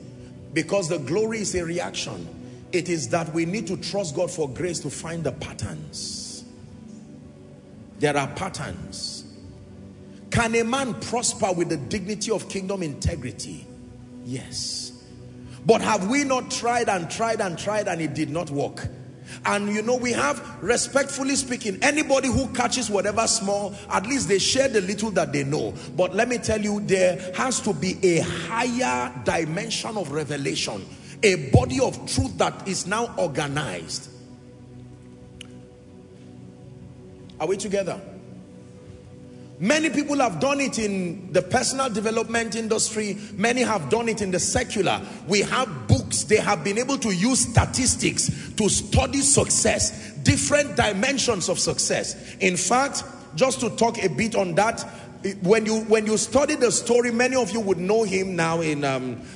Because the glory is a reaction. It is that we need to trust God for grace to find the patterns. There are patterns. Can a man prosper with the dignity of kingdom integrity? Yes. But have we not tried and it did not work? And you know, we have, respectfully speaking, anybody who catches whatever small, at least they share the little that they know. But let me tell you, there has to be a higher dimension of revelation. a body of truth that is now organized. Are we together? Many people have done it in the personal development industry. Many have done it in the secular. We have books. They have been able to use statistics to study success, different dimensions of success. In fact, just to talk a bit on that, when you study the story, many of you would know him now in,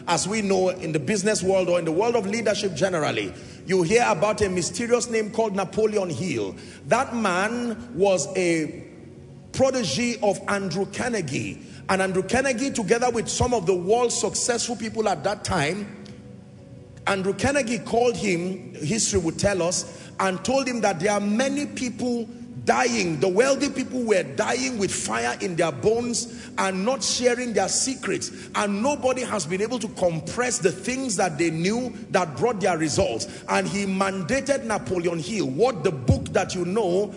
as we know, in the business world or in the world of leadership generally. You hear about a mysterious name called Napoleon Hill. That man was a protege of Andrew Carnegie. And Andrew Carnegie, together with some of the world's successful people at that time, Andrew Carnegie called him, history would tell us, and told him that there are many people dying. The wealthy people were dying with fire in their bones and not sharing their secrets, and nobody has been able to compress the things that they knew that brought their results. And he mandated Napoleon Hill, what the book that you know,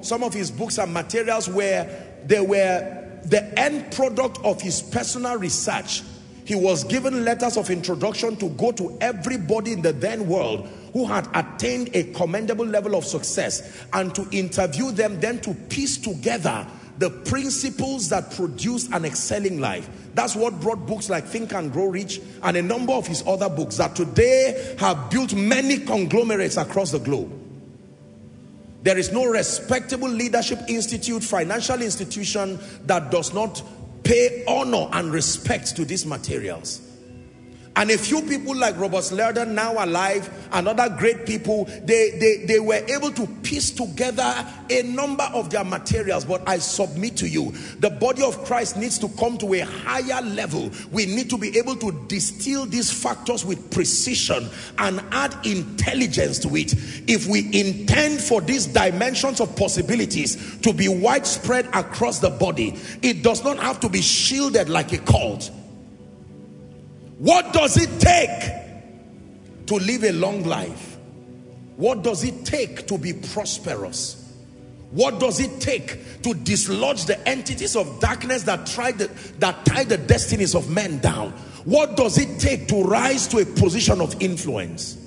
some of his books and materials where they were the end product of his personal research. He was given letters of introduction to go to everybody in the then world who had attained a commendable level of success, and to interview them, then to piece together the principles that produced an excelling life. That's what brought books like Think and Grow Rich and a number of his other books that today have built many conglomerates across the globe. There is no respectable leadership institute, financial institution that does not pay honor and respect to these materials. And a few people like Robert Slaughter, now alive, and other great people, they were able to piece together a number of their materials. But I submit to you, the body of Christ needs to come to a higher level. We need to be able to distill these factors with precision and add intelligence to it. If we intend for these dimensions of possibilities to be widespread across the body, it does not have to be shielded like a cult. What does it take to live a long life? What does it take to be prosperous? What does it take to dislodge the entities of darkness that tie the destinies of men down? What does it take to rise to a position of influence?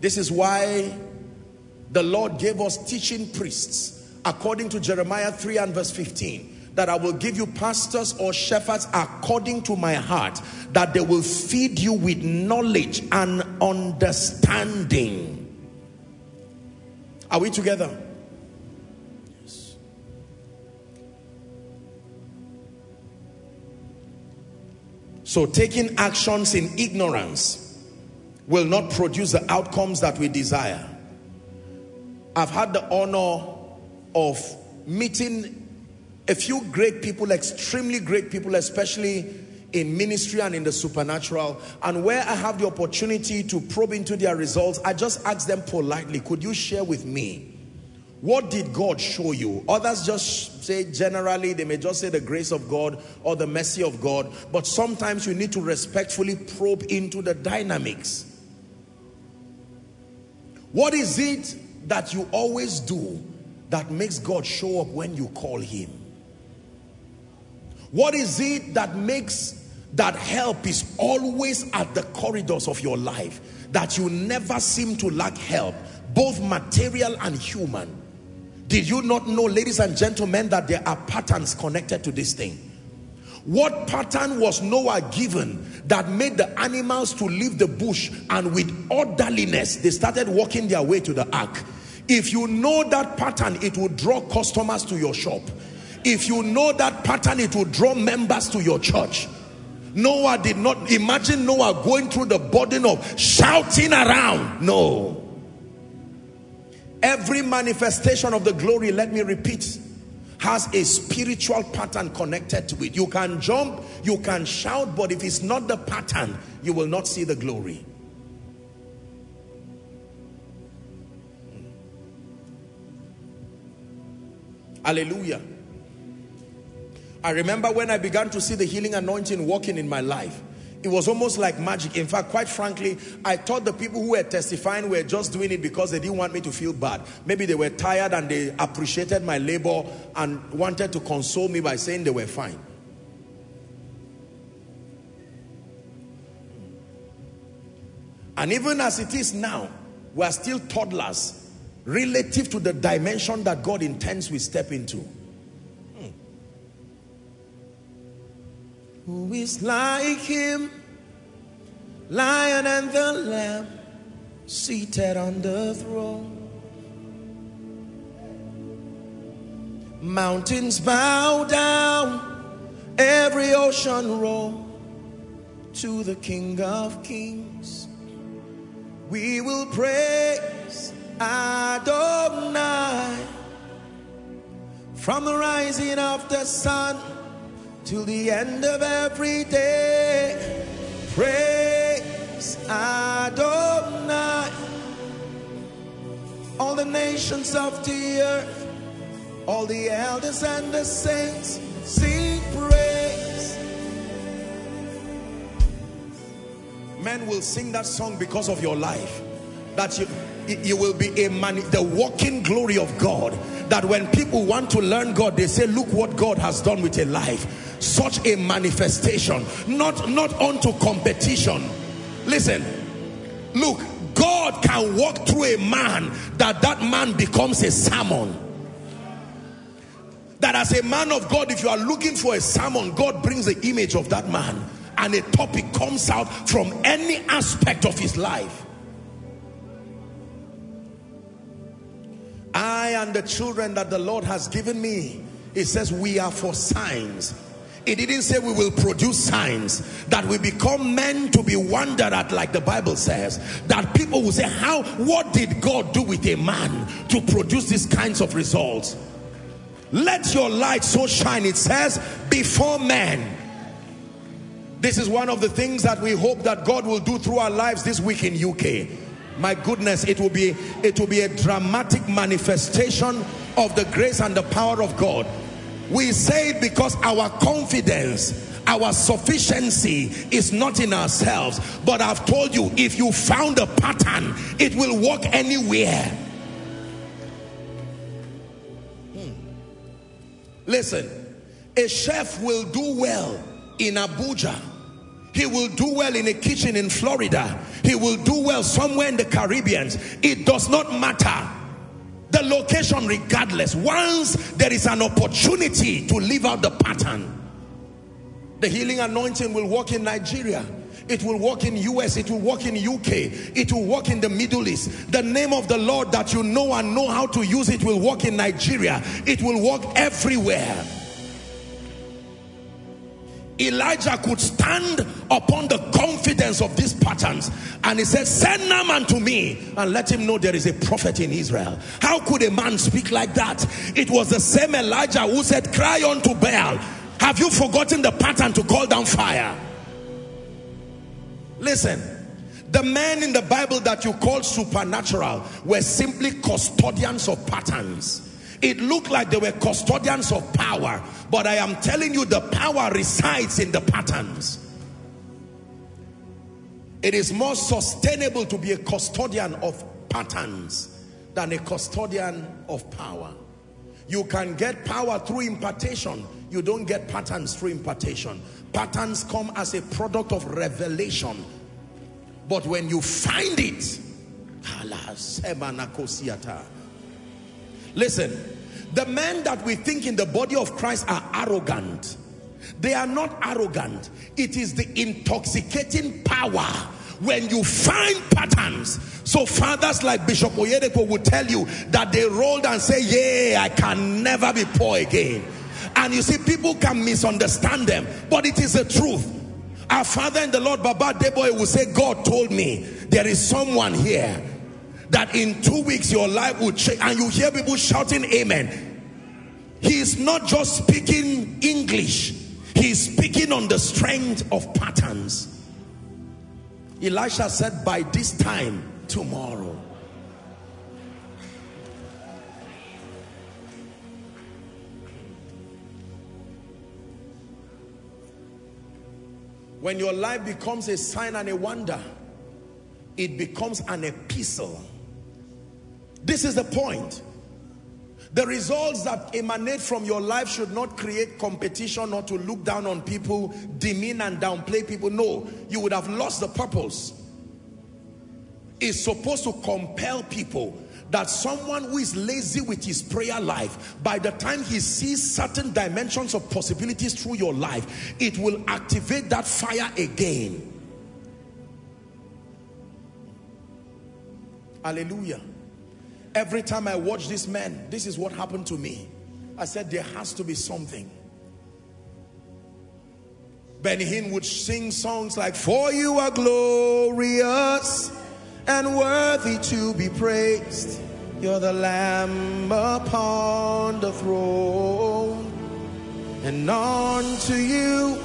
This is why the Lord gave us teaching priests, according to Jeremiah 3 and verse 15. That I will give you pastors or shepherds according to my heart, that they will feed you with knowledge and understanding. Are we together? Yes. So taking actions in ignorance will not produce the outcomes that we desire. I've had the honor of meeting a few great people, extremely great people, especially in ministry and in the supernatural. And where I have the opportunity to probe into their results, I just ask them politely, could you share with me, what did God show you? Others just say generally, they may just say the grace of God or the mercy of God. But sometimes you need to respectfully probe into the dynamics. What is it that you always do that makes God show up when you call him? What is it that makes that help is always at the corridors of your life, that you never seem to lack help, both material and human? Did you not know, ladies and gentlemen, that there are patterns connected to this thing? What pattern was Noah given that made the animals to leave the bush, and with orderliness they started walking their way to the ark? If you know that pattern, it will draw customers to your shop. If you know that pattern, it will draw members to your church. Noah did not, imagine Noah going through the burden of shouting around. No. Every manifestation of the glory, let me repeat, has a spiritual pattern connected to it. You can jump, you can shout, but if it's not the pattern, you will not see the glory. Hallelujah. I remember when I began to see the healing anointing working in my life, it was almost like magic. In fact, quite frankly, I thought the people who were testifying were just doing it because they didn't want me to feel bad. Maybe they were tired and they appreciated my labor and wanted to console me by saying they were fine. And even as it is now, we are still toddlers relative to the dimension that God intends we step into. Who is like him? Lion and the lamb, seated on the throne. Mountains bow down, every ocean roll to the King of Kings. We will praise Adonai from the rising of the sun till the end of every day. Praise Adonai. All the nations of the earth, all the elders and the saints, sing praise. Men will sing that song because of your life, that you will be a man, the walking glory of God, that when people want to learn God, they say, look what God has done with a life. Such a manifestation, not unto competition. Listen, look, God can walk through a man, that man becomes a salmon. That as a man of God, if you are looking for a salmon, God brings the image of that man, and a topic comes out from any aspect of his life. I and the children that the Lord has given me, it says we are for signs. It didn't say we will produce signs, that we become men to be wondered at, like the Bible says, that people will say, what did God do with a man to produce these kinds of results? Let your light so shine, it says, before men. This is one of the things that we hope that God will do through our lives this week in UK. My goodness, it will be a dramatic manifestation of the grace and the power of God. We say it because our confidence, our sufficiency is not in ourselves. But I've told you, if you found a pattern, it will work anywhere. Listen, a chef will do well in Abuja. He will do well in a kitchen in Florida. He will do well somewhere in the Caribbean. It does not matter the location, regardless. Once there is an opportunity to live out the pattern, the healing anointing will work in Nigeria. It will work in US. It will work in UK. It will work in the Middle East. The name of the Lord that you know and know how to use it will work in Nigeria. It will work everywhere. Elijah could stand upon the confidence of these patterns, and he said, send Naaman to me and let him know there is a prophet in Israel. How could a man speak like that? It was the same Elijah who said, cry unto Baal. Have you forgotten the pattern to call down fire? Listen, the men in the Bible that you call supernatural were simply custodians of patterns. It looked like they were custodians of power, but I am telling you, the power resides in the patterns. It is more sustainable to be a custodian of patterns than a custodian of power. You can get power through impartation. You don't get patterns through impartation. Patterns come as a product of revelation. But when you find it, listen, the men that we think in the body of Christ are arrogant. They are not arrogant. It is the intoxicating power when you find patterns. So fathers like Bishop Oyedepo will tell you that they rolled and say, yeah, I can never be poor again. And you see, people can misunderstand them, but it is the truth. Our father in the Lord, Baba Deboye, will say, God told me there is someone here that in 2 weeks your life will change. And you hear people shouting amen. He is not just speaking English. He is speaking on the strength of patterns. Elisha said, by this time tomorrow. When your life becomes a sign and a wonder, it becomes an epistle. This is the point. The results that emanate from your life should not create competition or to look down on people, demean and downplay people. No, you would have lost the purpose. is supposed to compel people that someone who is lazy with his prayer life, by the time he sees certain dimensions of possibilities through your life, it will activate that fire again. Hallelujah. Every time I watch this man, this is what happened to me. I said, there has to be something. Ben Hinn would sing songs like, for you are glorious and worthy to be praised. You're the Lamb upon the throne. And unto you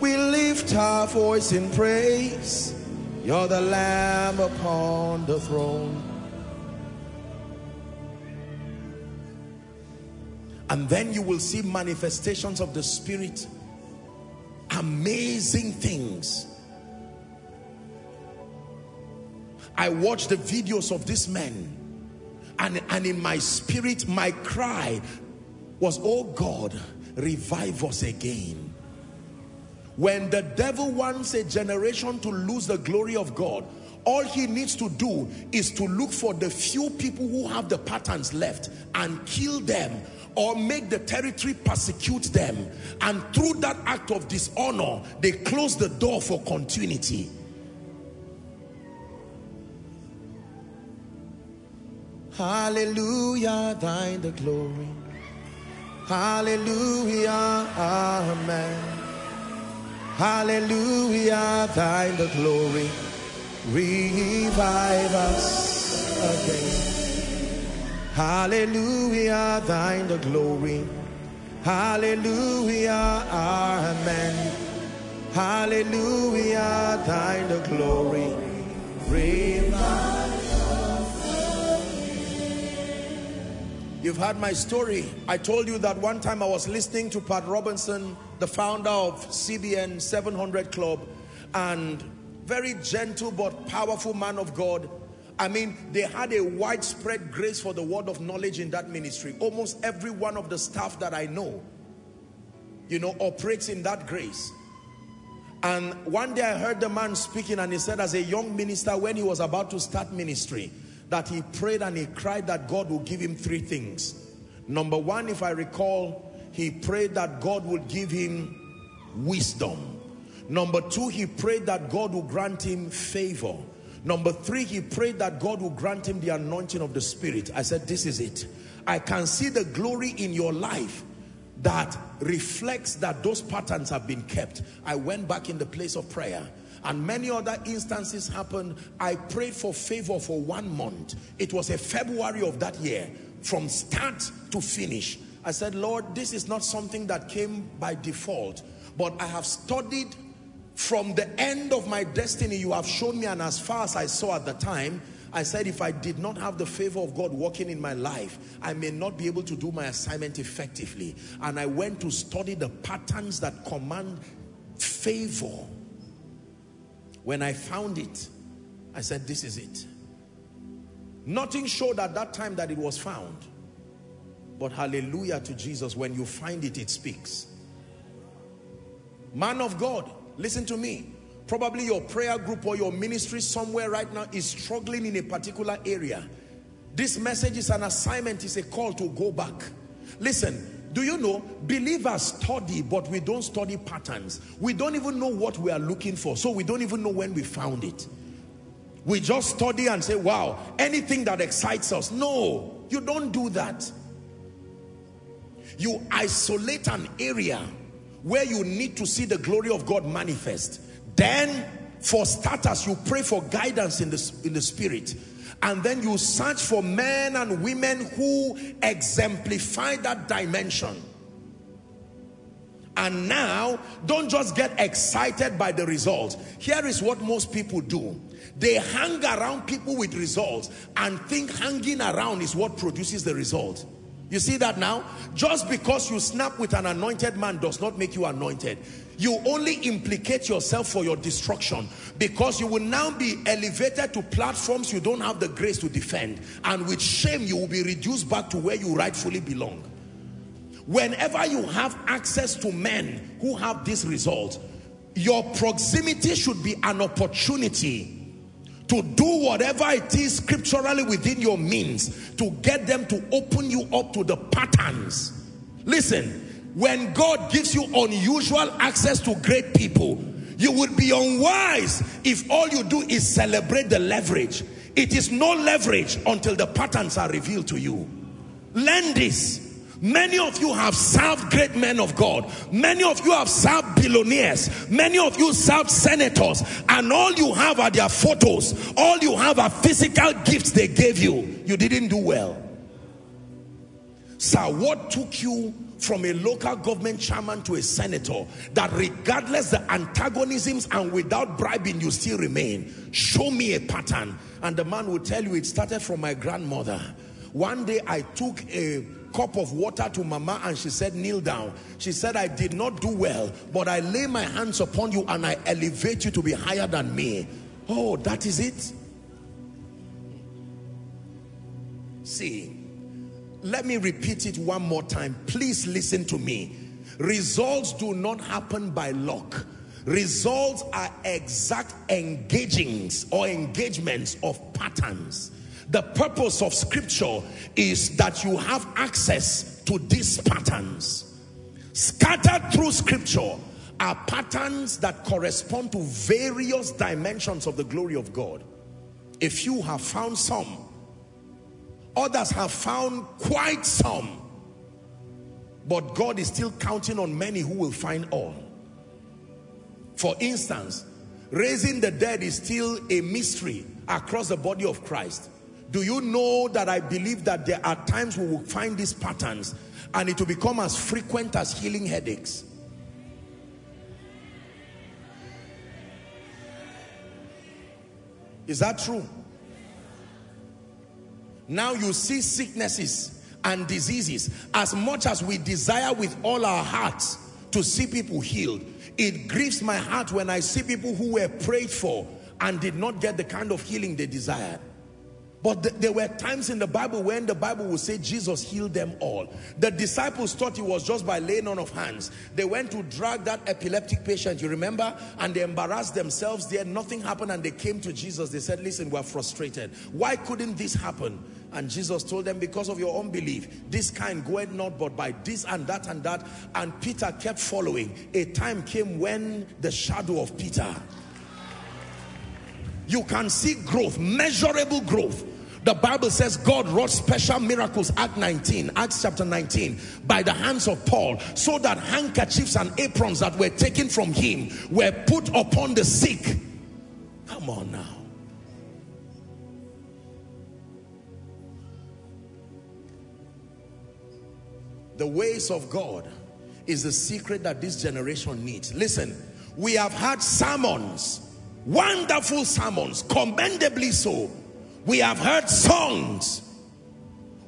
we lift our voice in praise. You're the Lamb upon the throne. And then you will see manifestations of the Spirit. Amazing things. I watched the videos of this man, and in my spirit, my cry was, oh God, revive us again. When the devil wants a generation to lose the glory of God, all he needs to do is to look for the few people who have the patterns left and kill them, or make the territory persecute them. And through that act of dishonor, they close the door for continuity. Hallelujah, thine the glory. Hallelujah, amen. Hallelujah, thine the glory. Revive us again. Hallelujah, thine the glory. Hallelujah, amen. Hallelujah, thine the glory. Revive. You've heard my story. I told you that one time I was listening to Pat Robinson, the founder of CBN 700 Club, and very gentle but powerful man of God. I mean, they had a widespread grace for the word of knowledge in that ministry. Almost every one of the staff that I know, you know, operates in that grace. And one day I heard the man speaking, and he said as a young minister, when he was about to start ministry, that he prayed and he cried that God will give him three things. Number one, if I recall, he prayed that God would give him wisdom. Number two, he prayed that God will grant him favor. Number three, he prayed that God will grant him the anointing of the Spirit. I said, this is it. I can see the glory in your life that reflects that those patterns have been kept. I went back in the place of prayer. And many other instances happened. I prayed for favor for 1 month. It was a February of that year, from start to finish. I said, Lord, this is not something that came by default, but I have studied from the end of my destiny you have shown me, and as far as I saw at the time, I said, if I did not have the favor of God working in my life, I may not be able to do my assignment effectively. And I went to study the patterns that command favor. When I found it, I said, this is it. Nothing showed at that time that it was found. But hallelujah to Jesus, when you find it, it speaks. Man of God, listen to me. Probably your prayer group or your ministry somewhere right now is struggling in a particular area. This message is an assignment, it's a call to go back. Listen. Do you know, believers study, but we don't study patterns. We don't even know what we are looking for, so we don't even know when we found it. We just study and say, wow, anything that excites us. No, you don't do that. You isolate an area where you need to see the glory of God manifest. Then, for starters, you pray for guidance in the Spirit. And then you search for men and women who exemplify that dimension. And now, don't just get excited by the results. Here is what most people do. They hang around people with results and think hanging around is what produces the result. You see that now? Just because you snap with an anointed man does not make you anointed. You only implicate yourself for your destruction, because you will now be elevated to platforms you don't have the grace to defend, and with shame you will be reduced back to where you rightfully belong. Whenever you have access to men who have this result, your proximity should be an opportunity to do whatever it is scripturally within your means to get them to open you up to the patterns. Listen, when God gives you unusual access to great people, you would be unwise if all you do is celebrate the leverage. It is no leverage until the patterns are revealed to you. Learn this. Many of you have served great men of God. Many of you have served billionaires. Many of you served senators. And all you have are their photos. All you have are physical gifts they gave you. You didn't do well. Sir, what took you from a local government chairman to a senator that regardless the antagonisms and without bribing you still remain? Show me a pattern. And the man will tell you it started from my grandmother. One day I took a cup of water to Mama and she said, kneel down. She said, I did not do well, but I lay my hands upon you and I elevate you to be higher than me. Oh, that is it? See, let me repeat it one more time. Please listen to me. Results do not happen by luck. Results are exact engagings or engagements of patterns. The purpose of scripture is that you have access to these patterns. Scattered through scripture are patterns that correspond to various dimensions of the glory of God. A few have found some. Others have found quite some. But God is still counting on many who will find all. For instance, raising the dead is still a mystery across the body of Christ. Do you know that I believe that there are times we will find these patterns and it will become as frequent as healing headaches? Is that true? Now you see sicknesses and diseases. As much as we desire with all our hearts to see people healed, it grieves my heart when I see people who were prayed for and did not get the kind of healing they desired. But there were times in the Bible when the Bible would say Jesus healed them all. The disciples thought it was just by laying on of hands. They went to drag that epileptic patient, you remember? And they embarrassed themselves there. Nothing happened and they came to Jesus. They said, listen, we're frustrated. Why couldn't this happen? And Jesus told them, because of your unbelief, this kind goeth not but by this and that and that. And Peter kept following. A time came when the shadow of Peter. You can see growth, measurable growth. The Bible says God wrought special miracles, Acts chapter 19, by the hands of Paul, so that handkerchiefs and aprons that were taken from him were put upon the sick. Come on now. The ways of God is the secret that this generation needs. Listen, we have had sermons, wonderful sermons, commendably so. We have heard songs.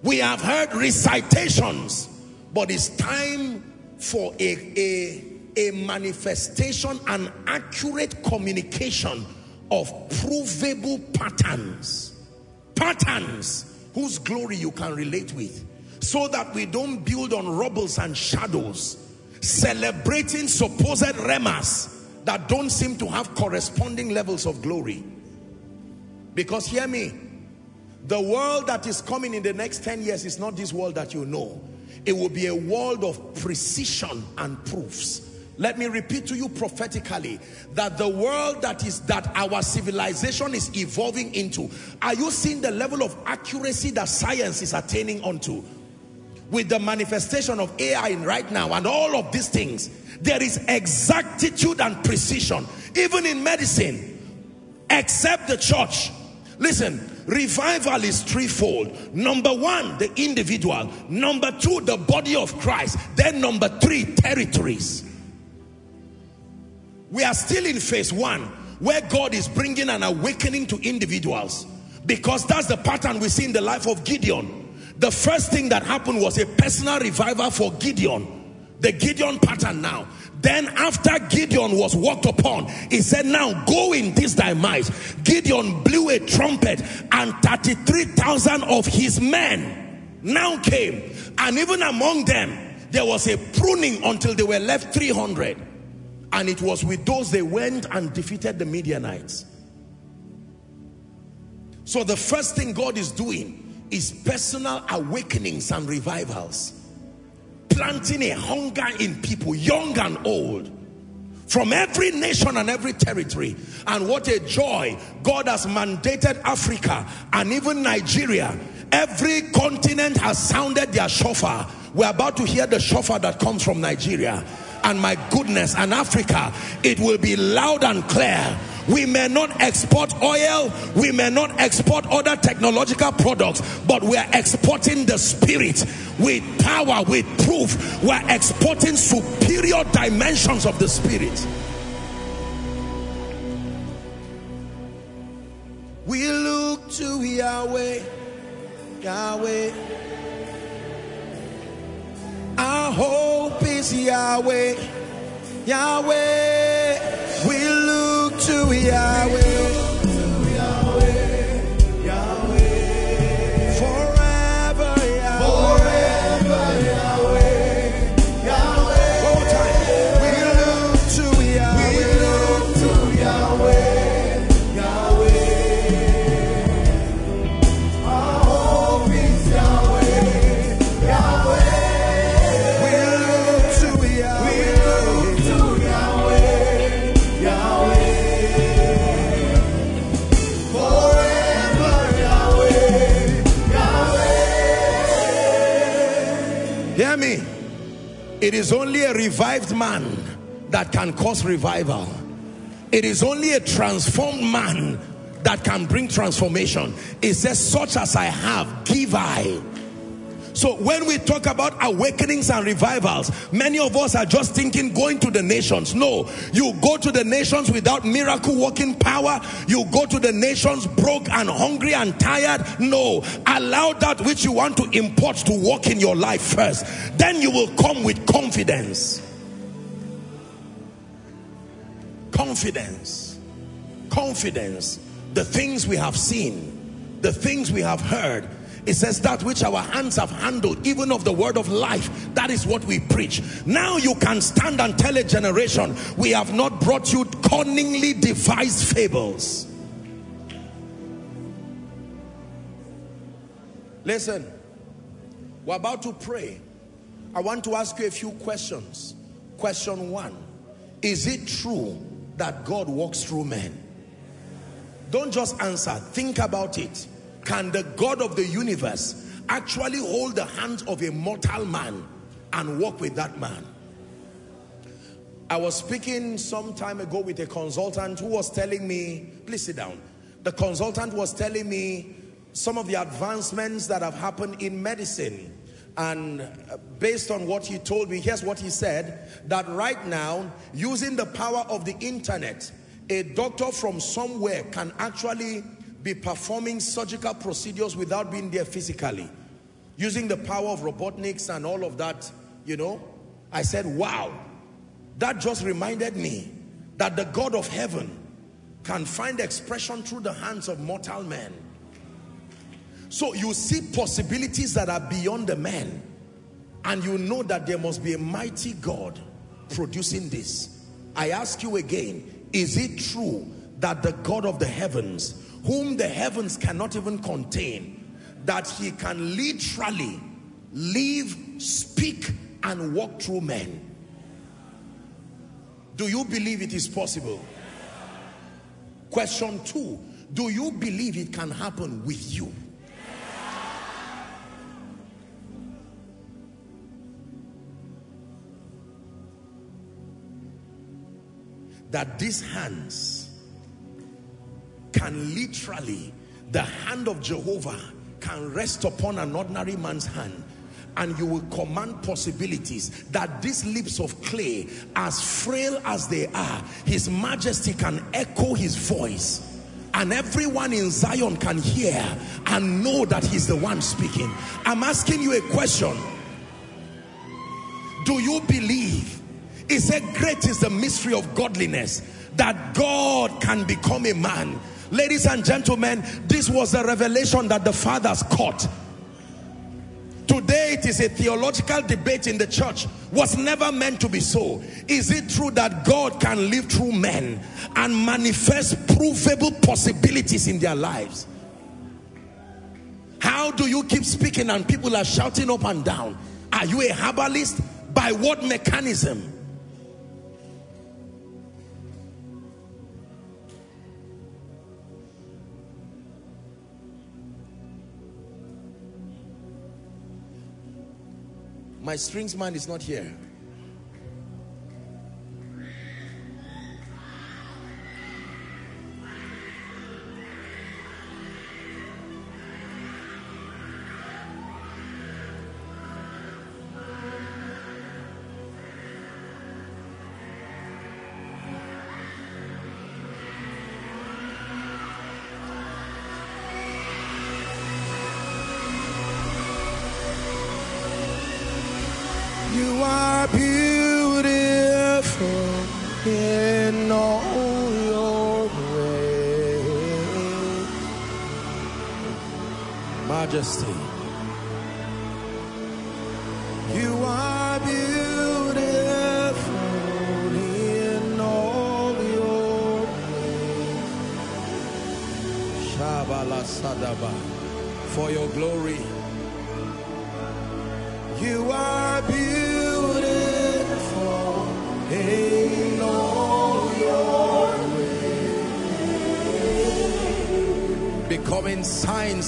We have heard recitations. But it's time for a manifestation and accurate communication of provable patterns. Patterns whose glory you can relate with. So that we don't build on rubbles and shadows, celebrating supposed remas that don't seem to have corresponding levels of glory. Because hear me, the world that is coming in the next 10 years is not this world that you know. It will be a world of precision and proofs. Let me repeat to you prophetically that the world that our civilization is evolving into. Are you seeing the level of accuracy that science is attaining onto? With the manifestation of AI right now and all of these things, there is exactitude and precision, even in medicine, except the church. Listen, revival is threefold. Number one, the individual. Number two, the body of Christ. Then number three, territories. We are still in phase one, where God is bringing an awakening to individuals. Because that's the pattern we see in the life of Gideon. The first thing that happened was a personal revival for Gideon. The Gideon pattern now. Then after Gideon was walked upon, he said, now go in this thy might. Gideon blew a trumpet and 33,000 of his men now came. And even among them, there was a pruning until they were left 300. And it was with those they went and defeated the Midianites. So the first thing God is doing is personal awakenings and revivals. Planting a hunger in people, young and old, from every nation and every territory. And what a joy, God has mandated Africa and even Nigeria. Every continent has sounded their shofar. We're about to hear the shofar that comes from Nigeria. And my goodness, and Africa, it will be loud and clear. We may not export oil, we may not export other technological products, but we are exporting the spirit with power, with proof. We are exporting superior dimensions of the spirit. We look to Yahweh, Yahweh. Our hope is Yahweh, Yahweh. We look to Yahweh, Yahweh. Forever Yahweh, forever Yahweh, Yahweh. One time. We look to Yahweh, we look to Yahweh, Yahweh. Our hope is Yahweh, Yahweh. It is only a revived man that can cause revival. It is only a transformed man that can bring transformation. It says, such as I have, give I. So when we talk about awakenings and revivals, many of us are just thinking going to the nations. No, you go to the nations without miracle working power. You go to the nations broke and hungry and tired. No, allow that which you want to import to work in your life first. Then you will come with confidence. Confidence. Confidence. The things we have seen, the things we have heard. It says that which our hands have handled, even of the word of life, that is what we preach. Now you can stand and tell a generation, we have not brought you cunningly devised fables. Listen, we're about to pray. I want to ask you a few questions. Question one, is it true that God walks through men? Don't just answer, think about it. Can the God of the universe actually hold the hands of a mortal man and walk with that man? I was speaking some time ago with a consultant who was telling me, please sit down. The consultant was telling me some of the advancements that have happened in medicine. And based on what he told me, here's what he said, that right now, using the power of the internet, a doctor from somewhere can actually be performing surgical procedures without being there physically, using the power of robotics and all of that, you know. I said, wow, that just reminded me that the God of heaven can find expression through the hands of mortal men. So you see possibilities that are beyond the man, and you know that there must be a mighty God producing this. I ask you again, is it true that the God of the heavens, whom the heavens cannot even contain, that he can literally live, speak, and walk through men? Do you believe it is possible? Question two, do you believe it can happen with you? That these hands can literally, the hand of Jehovah can rest upon an ordinary man's hand, and you will command possibilities. That these lips of clay, as frail as they are, His Majesty can echo His voice, and everyone in Zion can hear and know that He's the one speaking. I'm asking you a question. Do you believe? It said, great is the mystery of godliness, that God can become a man. Ladies and gentlemen, this was a revelation that the fathers caught. Today it is a theological debate in the church. Was never meant to be so. Is it true that God can live through men and manifest provable possibilities in their lives? How do you keep speaking and people are shouting up and down? Are you a herbalist? By what mechanism? My strings man is not here.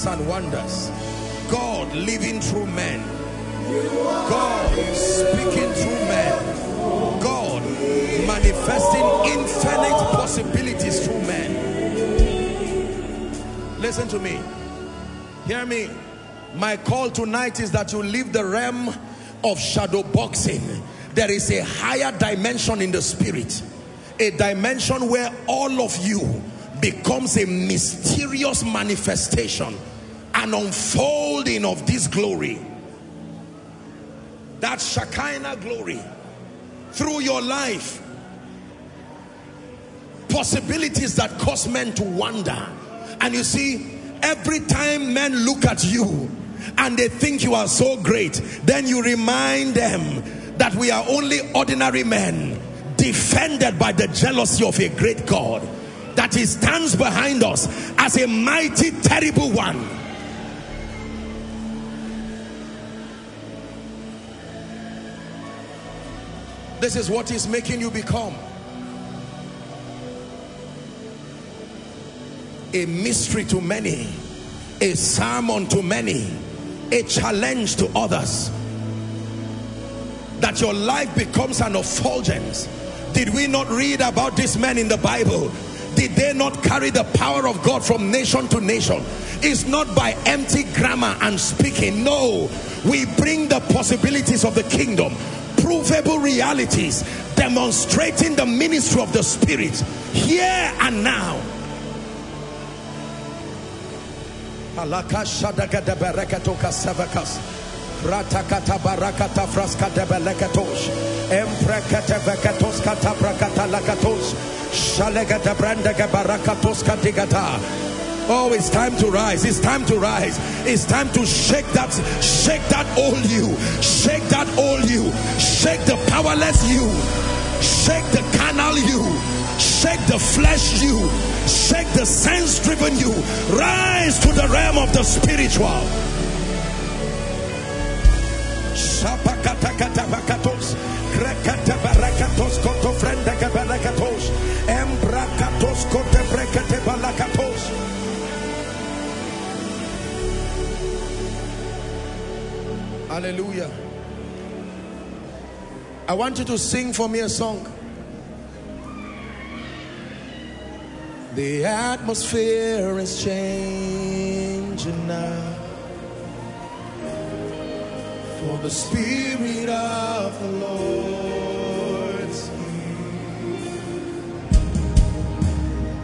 And wonders, God living through men, God speaking through men, God manifesting infinite possibilities through men. Listen to me, hear me. My call tonight is that you leave the realm of shadow boxing. There is a higher dimension in the spirit, a dimension where all of you becomes a mysterious manifestation, an unfolding of this glory, that Shekinah glory, through your life. Possibilities that cause men to wonder. And you see, every time men look at you and they think you are so great, then you remind them that we are only ordinary men, defended by the jealousy of a great God, that he stands behind us as a mighty, terrible one. This is what is making you become a mystery to many, a sermon to many, a challenge to others. That your life becomes an effulgence. Did we not read about this man in the Bible? Did they not carry the power of God from nation to nation? It's not by empty grammar and speaking. No, we bring the possibilities of the kingdom, provable realities, demonstrating the ministry of the Spirit here and now. Oh, it's time to rise, it's time to rise, it's time to shake that old you, shake that old you, shake the powerless you, shake the carnal you, shake the flesh you, shake the sense driven you, rise to the realm of the spiritual. Hallelujah. I want you to sing for me a song. The atmosphere is changing now, for the Spirit of the Lord is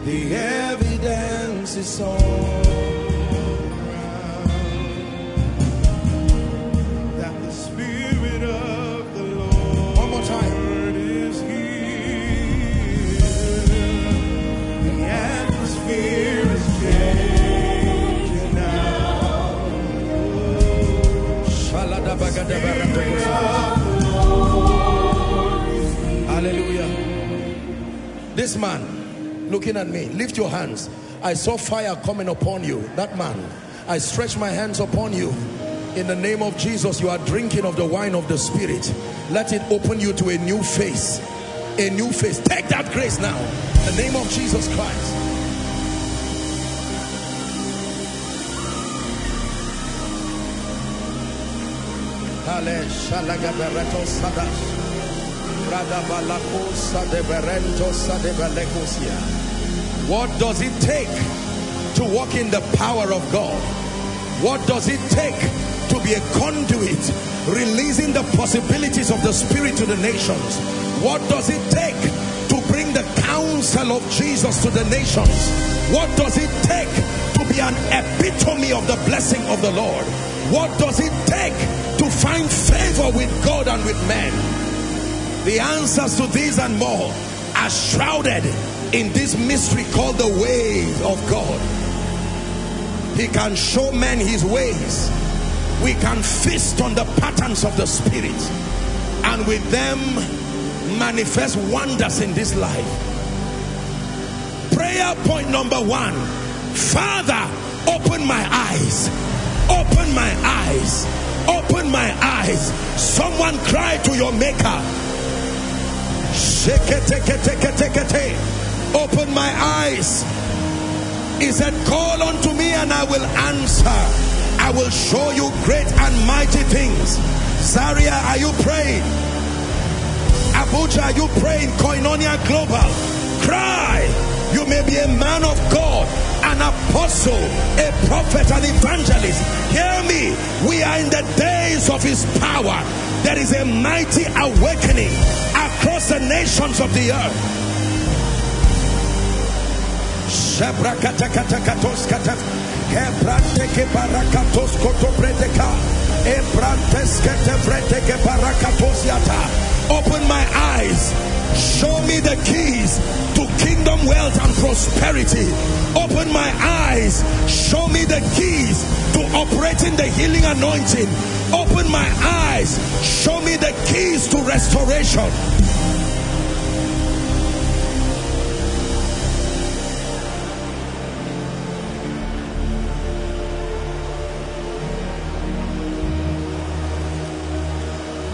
here. The evidence is all around that the Spirit of the Lord, one more time, is here. The atmosphere is changed. Hallelujah. This man looking at me, lift your hands. I saw fire coming upon you. That man, I stretch my hands upon you. In the name of Jesus, you are drinking of the wine of the Spirit. Let it open you to a new face. A new face. Take that grace now. In the name of Jesus Christ. What does it take to walk in the power of God? What does it take to be a conduit, releasing the possibilities of the Spirit to the nations? What does it take to bring the counsel of Jesus to the nations? What does it take to be an epitome of the blessing of the Lord? What does it take to find favor with God and with men? The answers to these and more are shrouded in this mystery called the ways of God. He can show men his ways. We can feast on the patterns of the Spirit, and with them manifest wonders in this life. Prayer point number 1. Father, open my eyes. Open my eyes. Open my eyes. Someone cry to your maker. Open my eyes. He said, call unto me and I will answer. I will show you great and mighty things. Zaria, are you praying? Abuja, are you praying? Koinonia Global, cry. You may be a man of God, an apostle, a prophet, an evangelist. Hear me. We are in the days of his power. There is a mighty awakening across the nations of the earth. Open my eyes, show me the keys to kingdom wealth and prosperity. Open my eyes, show me the keys to operating the healing anointing. Open my eyes, show me the keys to restoration.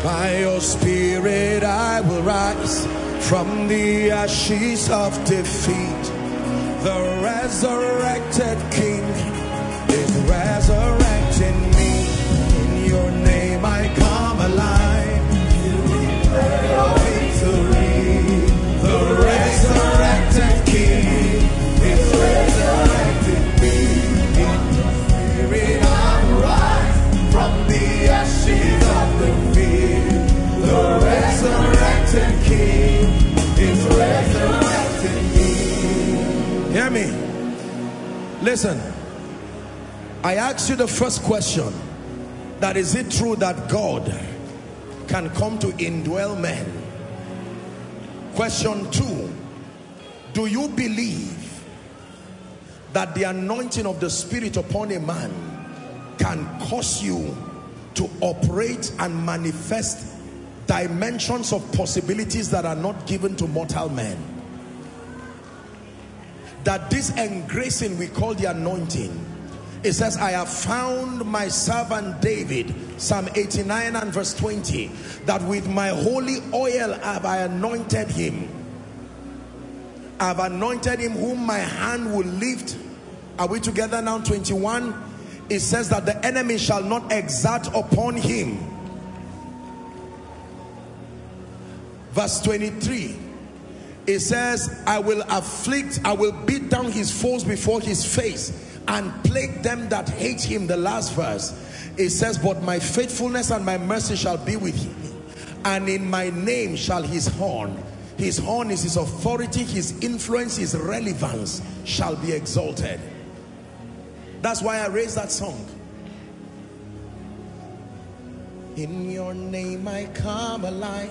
By your Spirit I will rise from the ashes of defeat. The resurrected King is resurrecting me. In your name I come alive. You declare your victory. The resurrected King is resurrecting me. In your Spirit I will rise from the ashes of defeat. The resurrected King is resurrecting me. Hear me. Listen. I asked you the first question. That is it true that God can come to indwell men? Question 2. Do you believe that the anointing of the Spirit upon a man can cause you to operate and manifest dimensions of possibilities that are not given to mortal men? That this engracing we call the anointing. It says, I have found my servant David, Psalm 89 and verse 20, that with my holy oil have I anointed him. I have anointed him whom my hand will lift. Are we together now? 21. It says that the enemy shall not exert upon him. Verse 23, it says, I will afflict, I will beat down his foes before his face and plague them that hate him. The last verse, it says, but my faithfulness and my mercy shall be with him, and in my name shall his horn. His horn is his authority, his influence, his relevance shall be exalted. That's why I raised that song. In your name I come alive.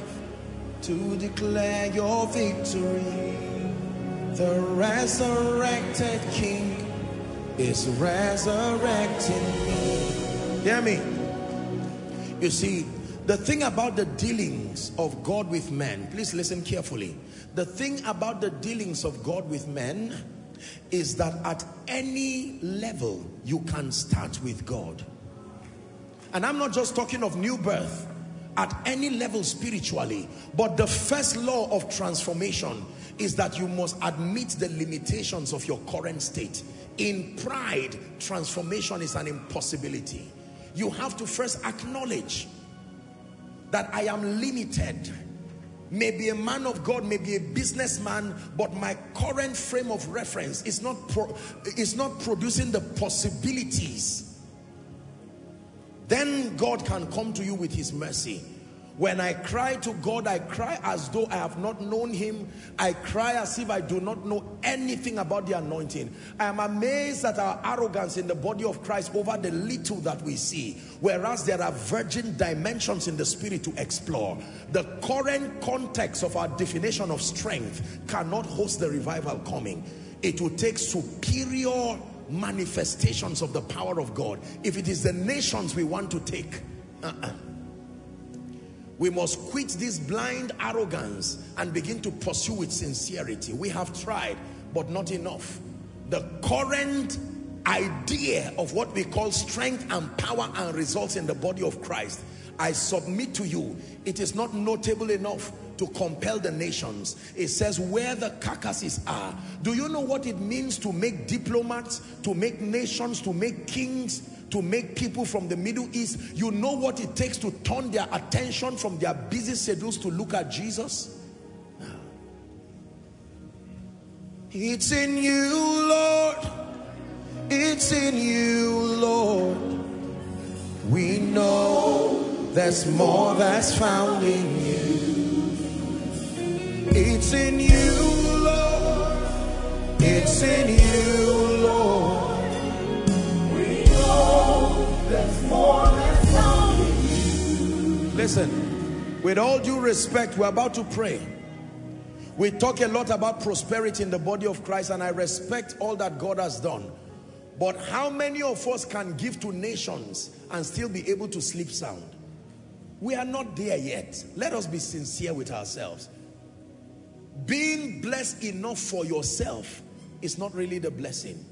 To declare your victory, the resurrected King is resurrecting me. Hear me. You see, the thing about the dealings of God with men, please listen carefully. The thing about the dealings of God with men is that at any level you can start with God. And I'm not just talking of new birth, at any level spiritually. But the first law of transformation is that you must admit the limitations of your current state. In pride, transformation is an impossibility. You have to first acknowledge that I am limited. Maybe a man of God, maybe a businessman, but my current frame of reference is not producing the possibilities. Then God can come to you with his mercy. When I cry to God, I cry as though I have not known him. I cry as if I do not know anything about the anointing. I am amazed at our arrogance in the body of Christ over the little that we see, whereas there are virgin dimensions in the spirit to explore. The current context of our definition of strength cannot host the revival coming. It will take superior manifestations of the power of God. If it is the nations we want to take, we must quit this blind arrogance and begin to pursue with sincerity. We have tried, but not enough. The current idea of what we call strength and power and results in the body of Christ, I submit to you, it is not notable enough to compel the nations. It says where the carcasses are. Do you know what it means to make diplomats, to make nations, to make kings, to make people from the Middle East? You know what it takes to turn their attention from their busy schedules to look at Jesus? It's in you, Lord. It's in you, Lord. We know there's more that's found in you. It's in you, Lord. It's in you, Lord. Listen, with all due respect, we're about to pray. We talk a lot about prosperity in the body of Christ, and I respect all that God has done. But how many of us can give to nations and still be able to sleep sound? We are not there yet. Let us be sincere with ourselves. Being blessed enough for yourself is not really the blessing.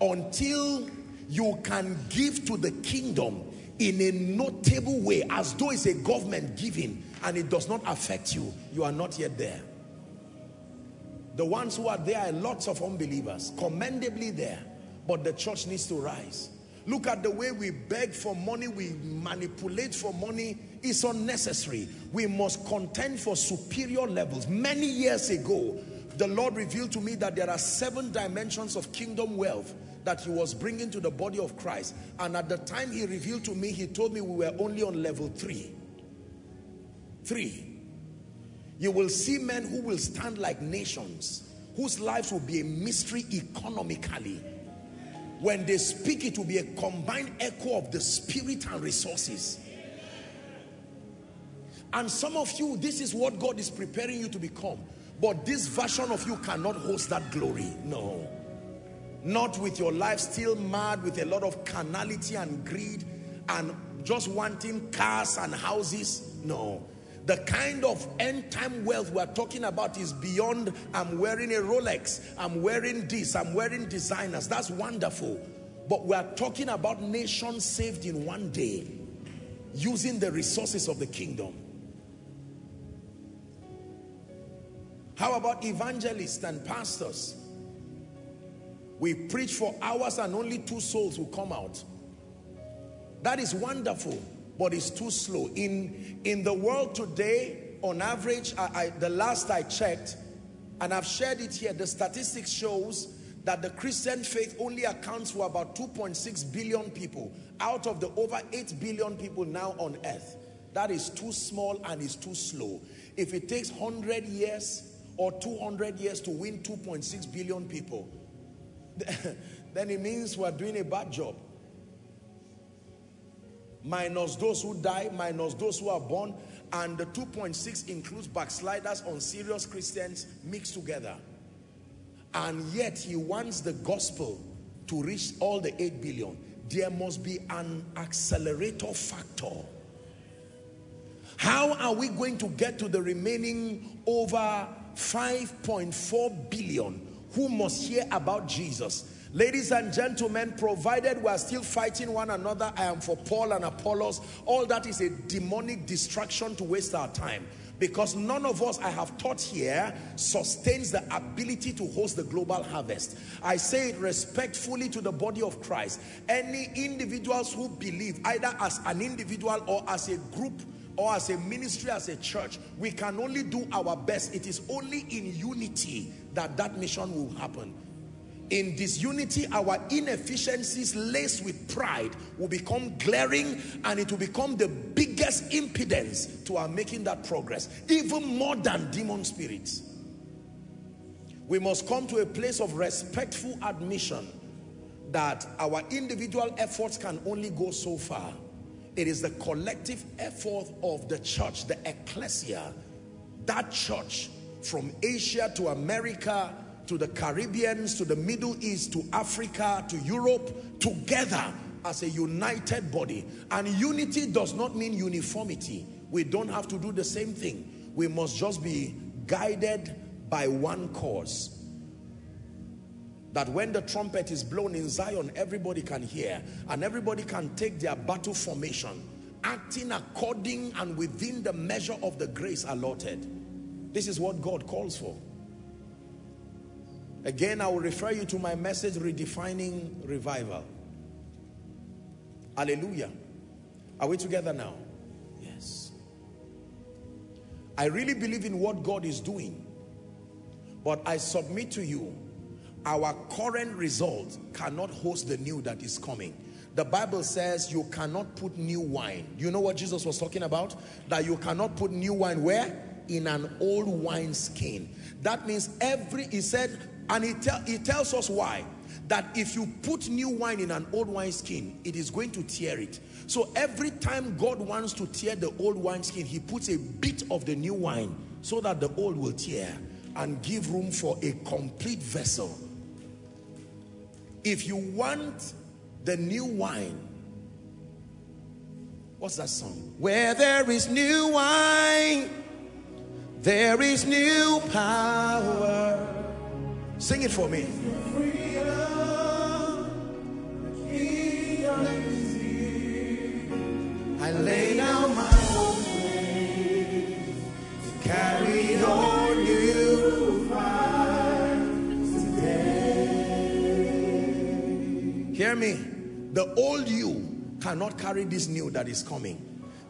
Until you can give to the kingdom in a notable way, as though it's a government giving and it does not affect you, you are not yet there. The ones who are there are lots of unbelievers, commendably there, but the church needs to rise. Look at the way we beg for money, we manipulate for money. It's unnecessary. We must contend for superior levels. Many years ago, the Lord revealed to me that there are 7 dimensions of kingdom wealth that he was bringing to the body of Christ. And at the time he revealed to me, he told me we were only on level 3. 3. You will see men who will stand like nations, whose lives will be a mystery economically. When they speak, it will be a combined echo of the spirit and resources. And some of you, this is what God is preparing you to become. But this version of you cannot host that glory. No. Not with your life still marred with a lot of carnality and greed and just wanting cars and houses. No. The kind of end time wealth we're talking about is beyond I'm wearing a Rolex, I'm wearing this, I'm wearing designers. That's wonderful. But we're talking about nations saved in one day using the resources of the kingdom. How about evangelists and pastors? We preach for hours and only 2 souls will come out. That is wonderful, but it's too slow. In the world today, on average, the last I checked, and I've shared it here, the statistics shows that the Christian faith only accounts for about 2.6 billion people out of the over 8 billion people now on earth. That is too small and it's too slow. If it takes 100 years or 200 years to win 2.6 billion people, then it means we're doing a bad job. Minus those who die, minus those who are born, and the 2.6 includes backsliders, unserious Christians mixed together. And yet he wants the gospel to reach all the 8 billion. There must be an accelerator factor. How are we going to get to the remaining over 5.4 billion who must hear about Jesus. Ladies and gentlemen, provided we are still fighting one another, I am for Paul and Apollos. All that is a demonic distraction to waste our time. Because none of us, I have taught here, sustains the ability to host the global harvest. I say it respectfully to the body of Christ. Any individuals who believe, either as an individual or as a group or as a ministry, as a church, we can only do our best. It is only in unity that that mission will happen. In disunity, our inefficiencies laced with pride will become glaring, and it will become the biggest impedance to our making that progress, even more than demon spirits. We must come to a place of respectful admission that our individual efforts can only go so far. It is the collective effort of the church, the ecclesia, that church from Asia to America, to the Caribbeans, to the Middle East, to Africa, to Europe, together as a united body. And unity does not mean uniformity. We don't have to do the same thing. We must just be guided by one cause. That when the trumpet is blown in Zion, everybody can hear and everybody can take their battle formation, acting according and within the measure of the grace allotted. This is what God calls for. Again, I will refer you to my message, Redefining Revival. Hallelujah. Are we together now? Yes. I really believe in what God is doing. But I submit to you, our current result cannot host the new that is coming. The Bible says you cannot put new wine. You know what Jesus was talking about? That you cannot put new wine where? In an old wine skin. That means he said, and he tells us why. That if you put new wine in an old wine skin, it is going to tear it. So every time God wants to tear the old wine skin, he puts a bit of the new wine so that the old will tear and give room for a complete vessel. If you want the new wine, what's that song? Where there is new wine, there is new power. Sing it for me. I lay down my old ways to carry on you today. Hear me. The old you cannot carry this new that is coming.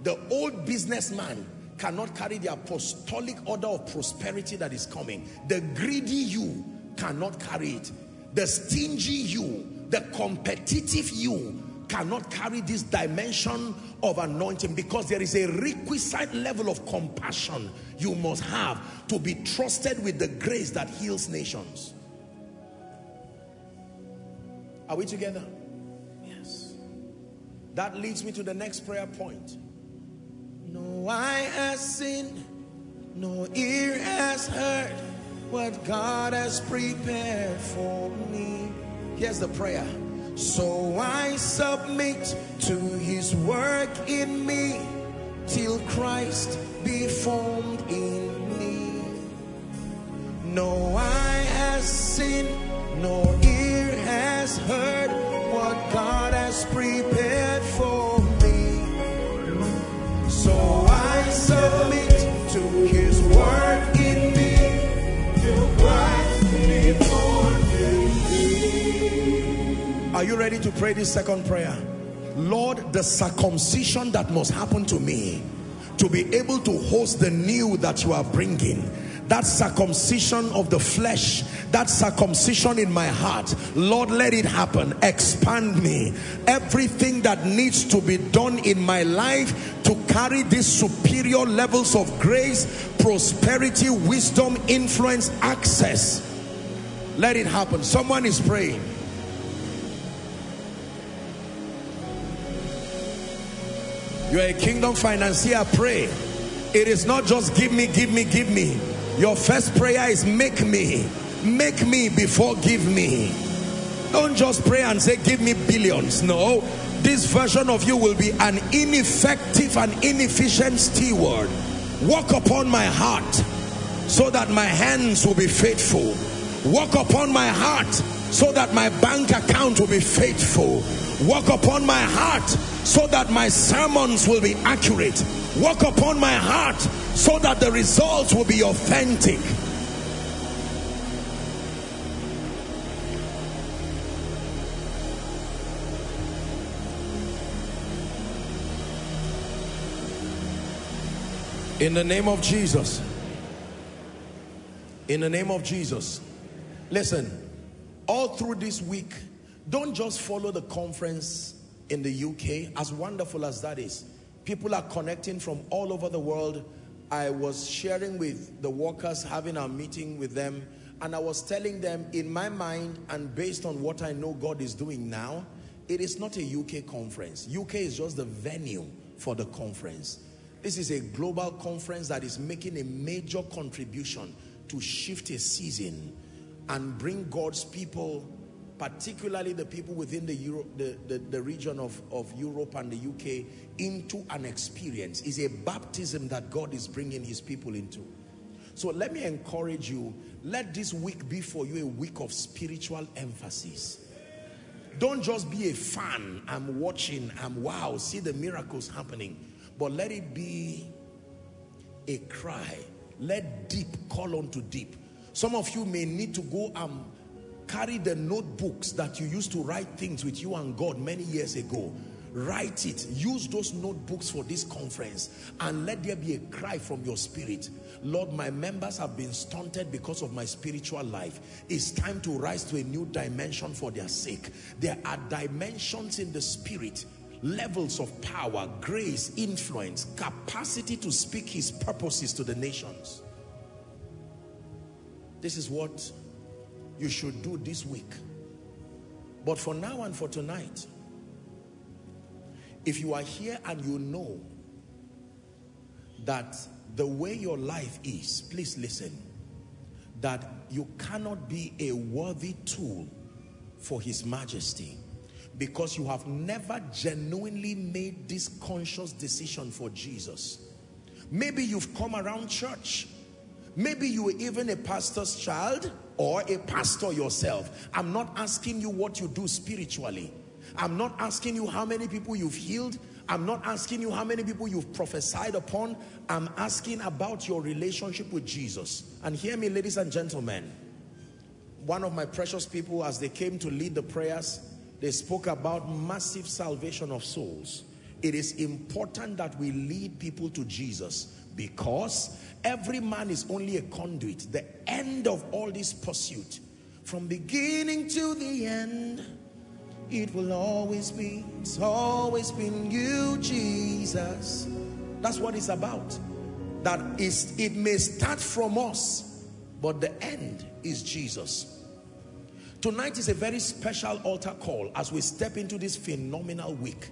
The old businessman cannot carry the apostolic order of prosperity that is coming. The greedy you cannot carry it. The stingy you, the competitive you cannot carry this dimension of anointing, because there is a requisite level of compassion you must have to be trusted with the grace that heals nations. Are we together? Yes. That leads me to the next prayer point. No eye has seen, no ear has heard what God has prepared for me. Here's the prayer. So I submit to his work in me till Christ be formed in me. No eye has seen, no ear has heard what God has prepared for me. So I submit to his work in me till Christ be formed in me. Are you ready to pray this second prayer? Lord, the circumcision that must happen to me to be able to host the new that you are bringing, that circumcision of the flesh, that circumcision in my heart, Lord, let it happen. Expand me. Everything that needs to be done in my life to carry these superior levels of grace, prosperity, wisdom, influence, access, let it happen. Someone is praying. You are a kingdom financier, pray. It is not just give me, give me, give me. Your first prayer is make me before give me. Don't just pray and say, give me billions. No, this version of you will be an ineffective and inefficient steward. Walk upon my heart so that my hands will be faithful. Walk upon my heart so that my bank account will be faithful. Walk upon my heart so that my sermons will be accurate. Walk upon my heart so that the results will be authentic. In the name of Jesus. In the name of Jesus. Listen, all through this week, don't just follow the conference in the UK, as wonderful as that is. People are connecting from all over the world. I was sharing with the workers, having a meeting with them, and I was telling them, in my mind and based on what I know God is doing now, it is not a UK conference. UK is just the venue for the conference. This is a global conference that is making a major contribution to shift a season and bring God's people, particularly the people within the region of Europe and the UK, into an experience. It's a baptism that God is bringing his people into. So let me encourage you, let this week be for you a week of spiritual emphasis. Don't just be a fan, I'm watching, I'm wow, see the miracles happening. But let it be a cry. Let deep call unto deep. Some of you may need to go and carry the notebooks that you used to write things with you and God many years ago. Write it. Use those notebooks for this conference. And let there be a cry from your spirit. Lord, my members have been stunted because of my spiritual life. It's time to rise to a new dimension for their sake. There are dimensions in the spirit. Levels of power, grace, influence, capacity to speak his purposes to the nations. This is what you should do this week. But for now and for tonight, if you are here and you know that the way your life is, please listen, that you cannot be a worthy tool for his majesty, because you have never genuinely made this conscious decision for Jesus. Maybe you've come around church. Maybe you were even a pastor's child or a pastor yourself. I'm not asking you what you do spiritually. I'm not asking you how many people you've healed. I'm not asking you how many people you've prophesied upon. I'm asking about your relationship with Jesus. And hear me, ladies and gentlemen. One of my precious people, as they came to lead the prayers, they spoke about massive salvation of souls. It is important that we lead people to Jesus, because every man is only a conduit. The end of all this pursuit, from beginning to the end, it will always be, it's always been you, Jesus. That's what it's about. That is, it may start from us, but the end is Jesus. Tonight is a very special altar call as we step into this phenomenal week.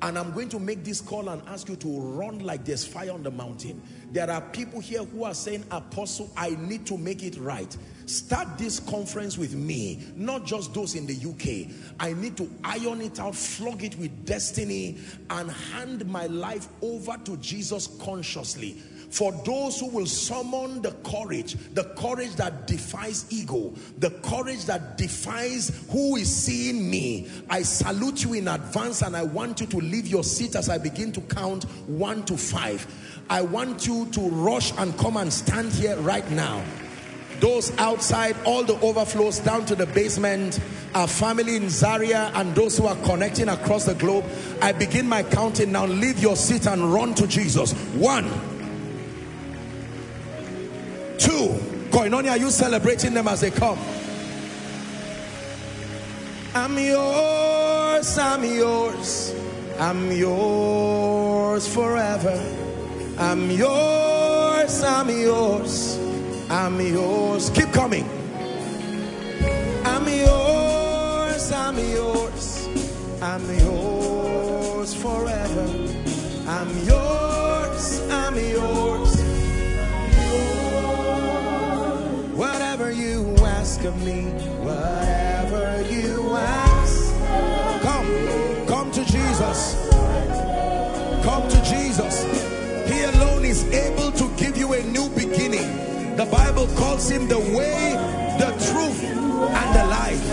And I'm going to make this call and ask you to run like there's fire on the mountain. There are people here who are saying, Apostle, I need to make it right. Start this conference with me, not just those in the UK. I need to iron it out, flog it with destiny, and hand my life over to Jesus consciously. For those who will summon the courage that defies ego, the courage that defies who is seeing me, I salute you in advance, and I want you to leave your seat as I begin to count 1 to 5. I want you to rush and come and stand here right now. Those outside, all the overflows down to the basement, our family in Zaria, and those who are connecting across the globe, I begin my counting now. Leave your seat and run to Jesus. 1, 2, Koinonia, are you celebrating them as they come? I'm yours, I'm yours, I'm yours forever. I'm yours, I'm yours, I'm yours. Keep coming. I'm yours, I'm yours, I'm yours forever. I'm yours, I'm yours. Whatever you ask of me, whatever you ask. Come, come to Jesus. Come to Jesus. He alone is able to give you a new beginning. The Bible calls him the way, the truth. and the life.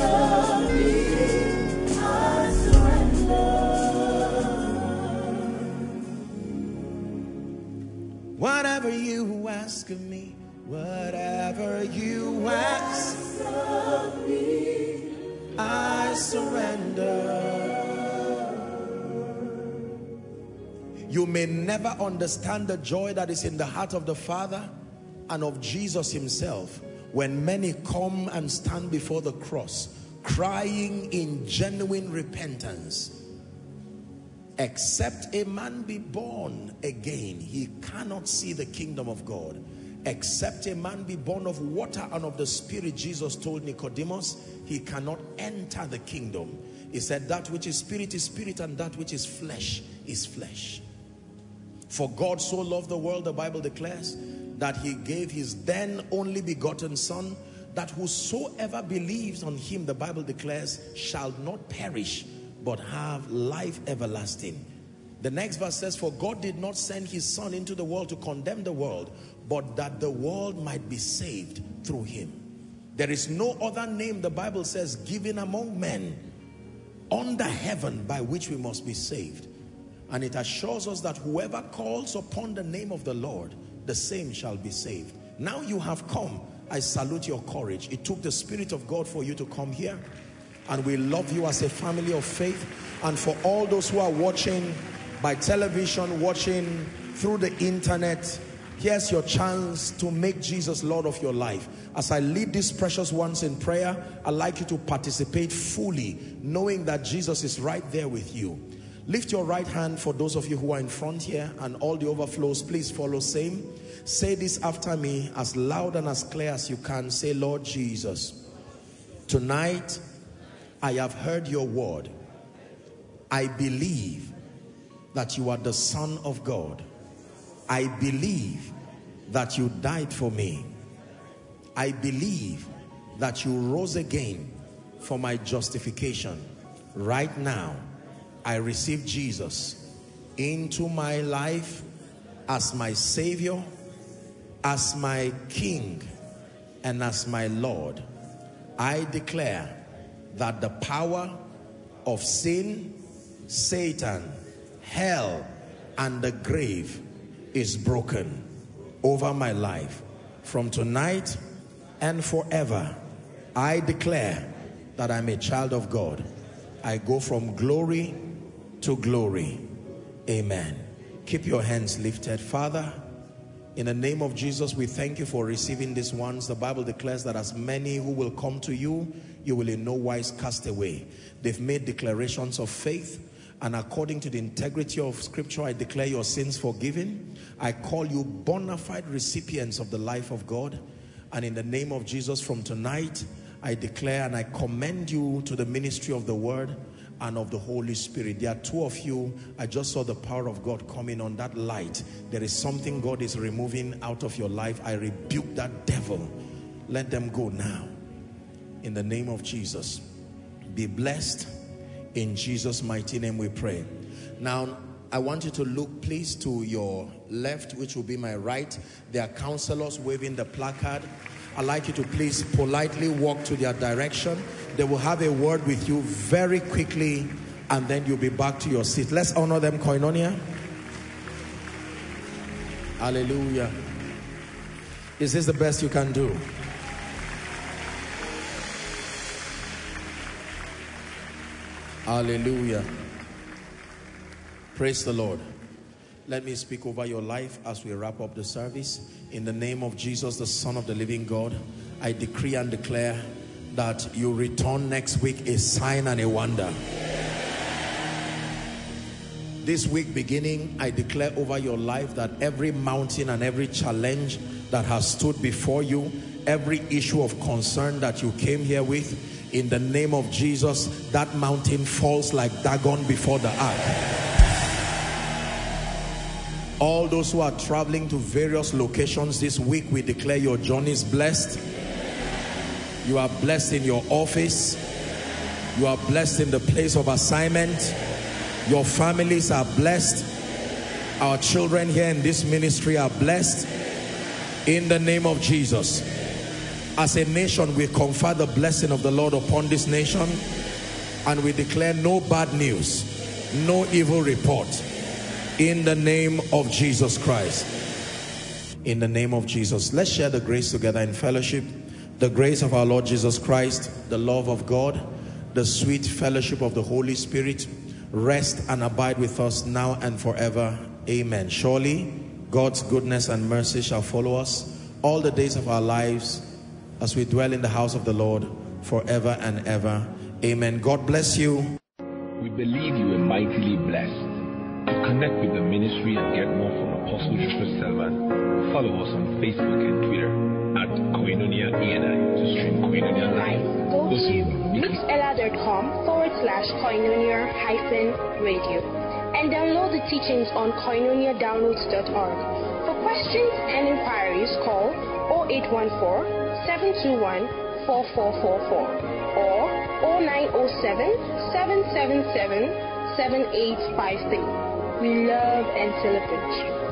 Whatever you ask of me, whatever you ask of me, I surrender. You may never understand the joy that is in the heart of the Father and of Jesus himself when many come and stand before the cross crying in genuine repentance. Except a man be born again, he cannot see the kingdom of God. Except a man be born of water and of the Spirit, Jesus told Nicodemus, he cannot enter the kingdom. He said, that which is spirit, and that which is flesh is flesh. For God so loved the world, the Bible declares, that he gave his then only begotten Son, that whosoever believes on him, the Bible declares, shall not perish, but have life everlasting. The next verse says, for God did not send his Son into the world to condemn the world, but that the world might be saved through him. There is no other name, the Bible says, given among men under heaven by which we must be saved. And it assures us that whoever calls upon the name of the Lord, the same shall be saved. Now you have come. I salute your courage. It took the Spirit of God for you to come here. And we love you as a family of faith. And for all those who are watching by television, watching through the internet, here's your chance to make Jesus Lord of your life. As I lead these precious ones in prayer, I'd like you to participate fully, knowing that Jesus is right there with you. Lift your right hand for those of you who are in front here, and all the overflows, please follow same. Say this after me as loud and as clear as you can. Say, Lord Jesus, tonight I have heard your word. I believe that you are the Son of God. I believe that you died for me. I believe that you rose again for my justification. Right now, I receive Jesus into my life as my Savior, as my King, and as my Lord. I declare that the power of sin, Satan, hell, and the grave is broken over my life. From tonight and forever, I declare that I'm a child of God. I go from glory to glory. Amen. Keep your hands lifted. Father, in the name of Jesus, we thank you for receiving these ones. The Bible declares that as many who will come to you, you will in no wise cast away. They've made declarations of faith. And according to the integrity of Scripture, I declare your sins forgiven. I call you bona fide recipients of the life of God. And in the name of Jesus, from tonight, I declare and I commend you to the ministry of the Word and of the Holy Spirit. There are two of you. I just saw the power of God coming on that light. There is something God is removing out of your life. I rebuke that devil. Let them go now. In the name of Jesus, be blessed. In Jesus' mighty name we pray. Now, I want you to look, please, to your left, which will be my right. There are counselors waving the placard. I'd like you to please politely walk to their direction. They will have a word with you very quickly, and then you'll be back to your seat. Let's honor them, Koinonia. Hallelujah. Is this the best you can do? Hallelujah. Praise the Lord. Let me speak over your life as we wrap up the service. In the name of Jesus, the Son of the living God, I decree and declare that you return next week a sign and a wonder. This week beginning, I declare over your life that every mountain and every challenge that has stood before you, every issue of concern that you came here with, in the name of Jesus, that mountain falls like Dagon before the ark. All those who are traveling to various locations this week, we declare your journey is blessed. You are blessed in your office. You are blessed in the place of assignment. Your families are blessed. Our children here in this ministry are blessed. In the name of Jesus. As a nation, we confer the blessing of the Lord upon this nation, and we declare no bad news, no evil report, in the name of Jesus Christ. In the name of Jesus. Let's share the grace together in fellowship. The grace of our Lord Jesus Christ, the love of God, the sweet fellowship of the Holy Spirit, rest and abide with us now and forever. Amen. Surely God's goodness and mercy shall follow us all the days of our lives as we dwell in the house of the Lord forever and ever. Amen. God bless you. We believe you are mightily blessed. To connect with the ministry and get more from Apostle Joshua Selman, follow us on Facebook and Twitter at Koinonia ENI to stream Koinonia live. Go to mixella.com/koinonia-radio and download the teachings on koinoniadownloads.org. For questions and inquiries, call 0814-721-4444 or 0907-777-7853. We love and celebrate you.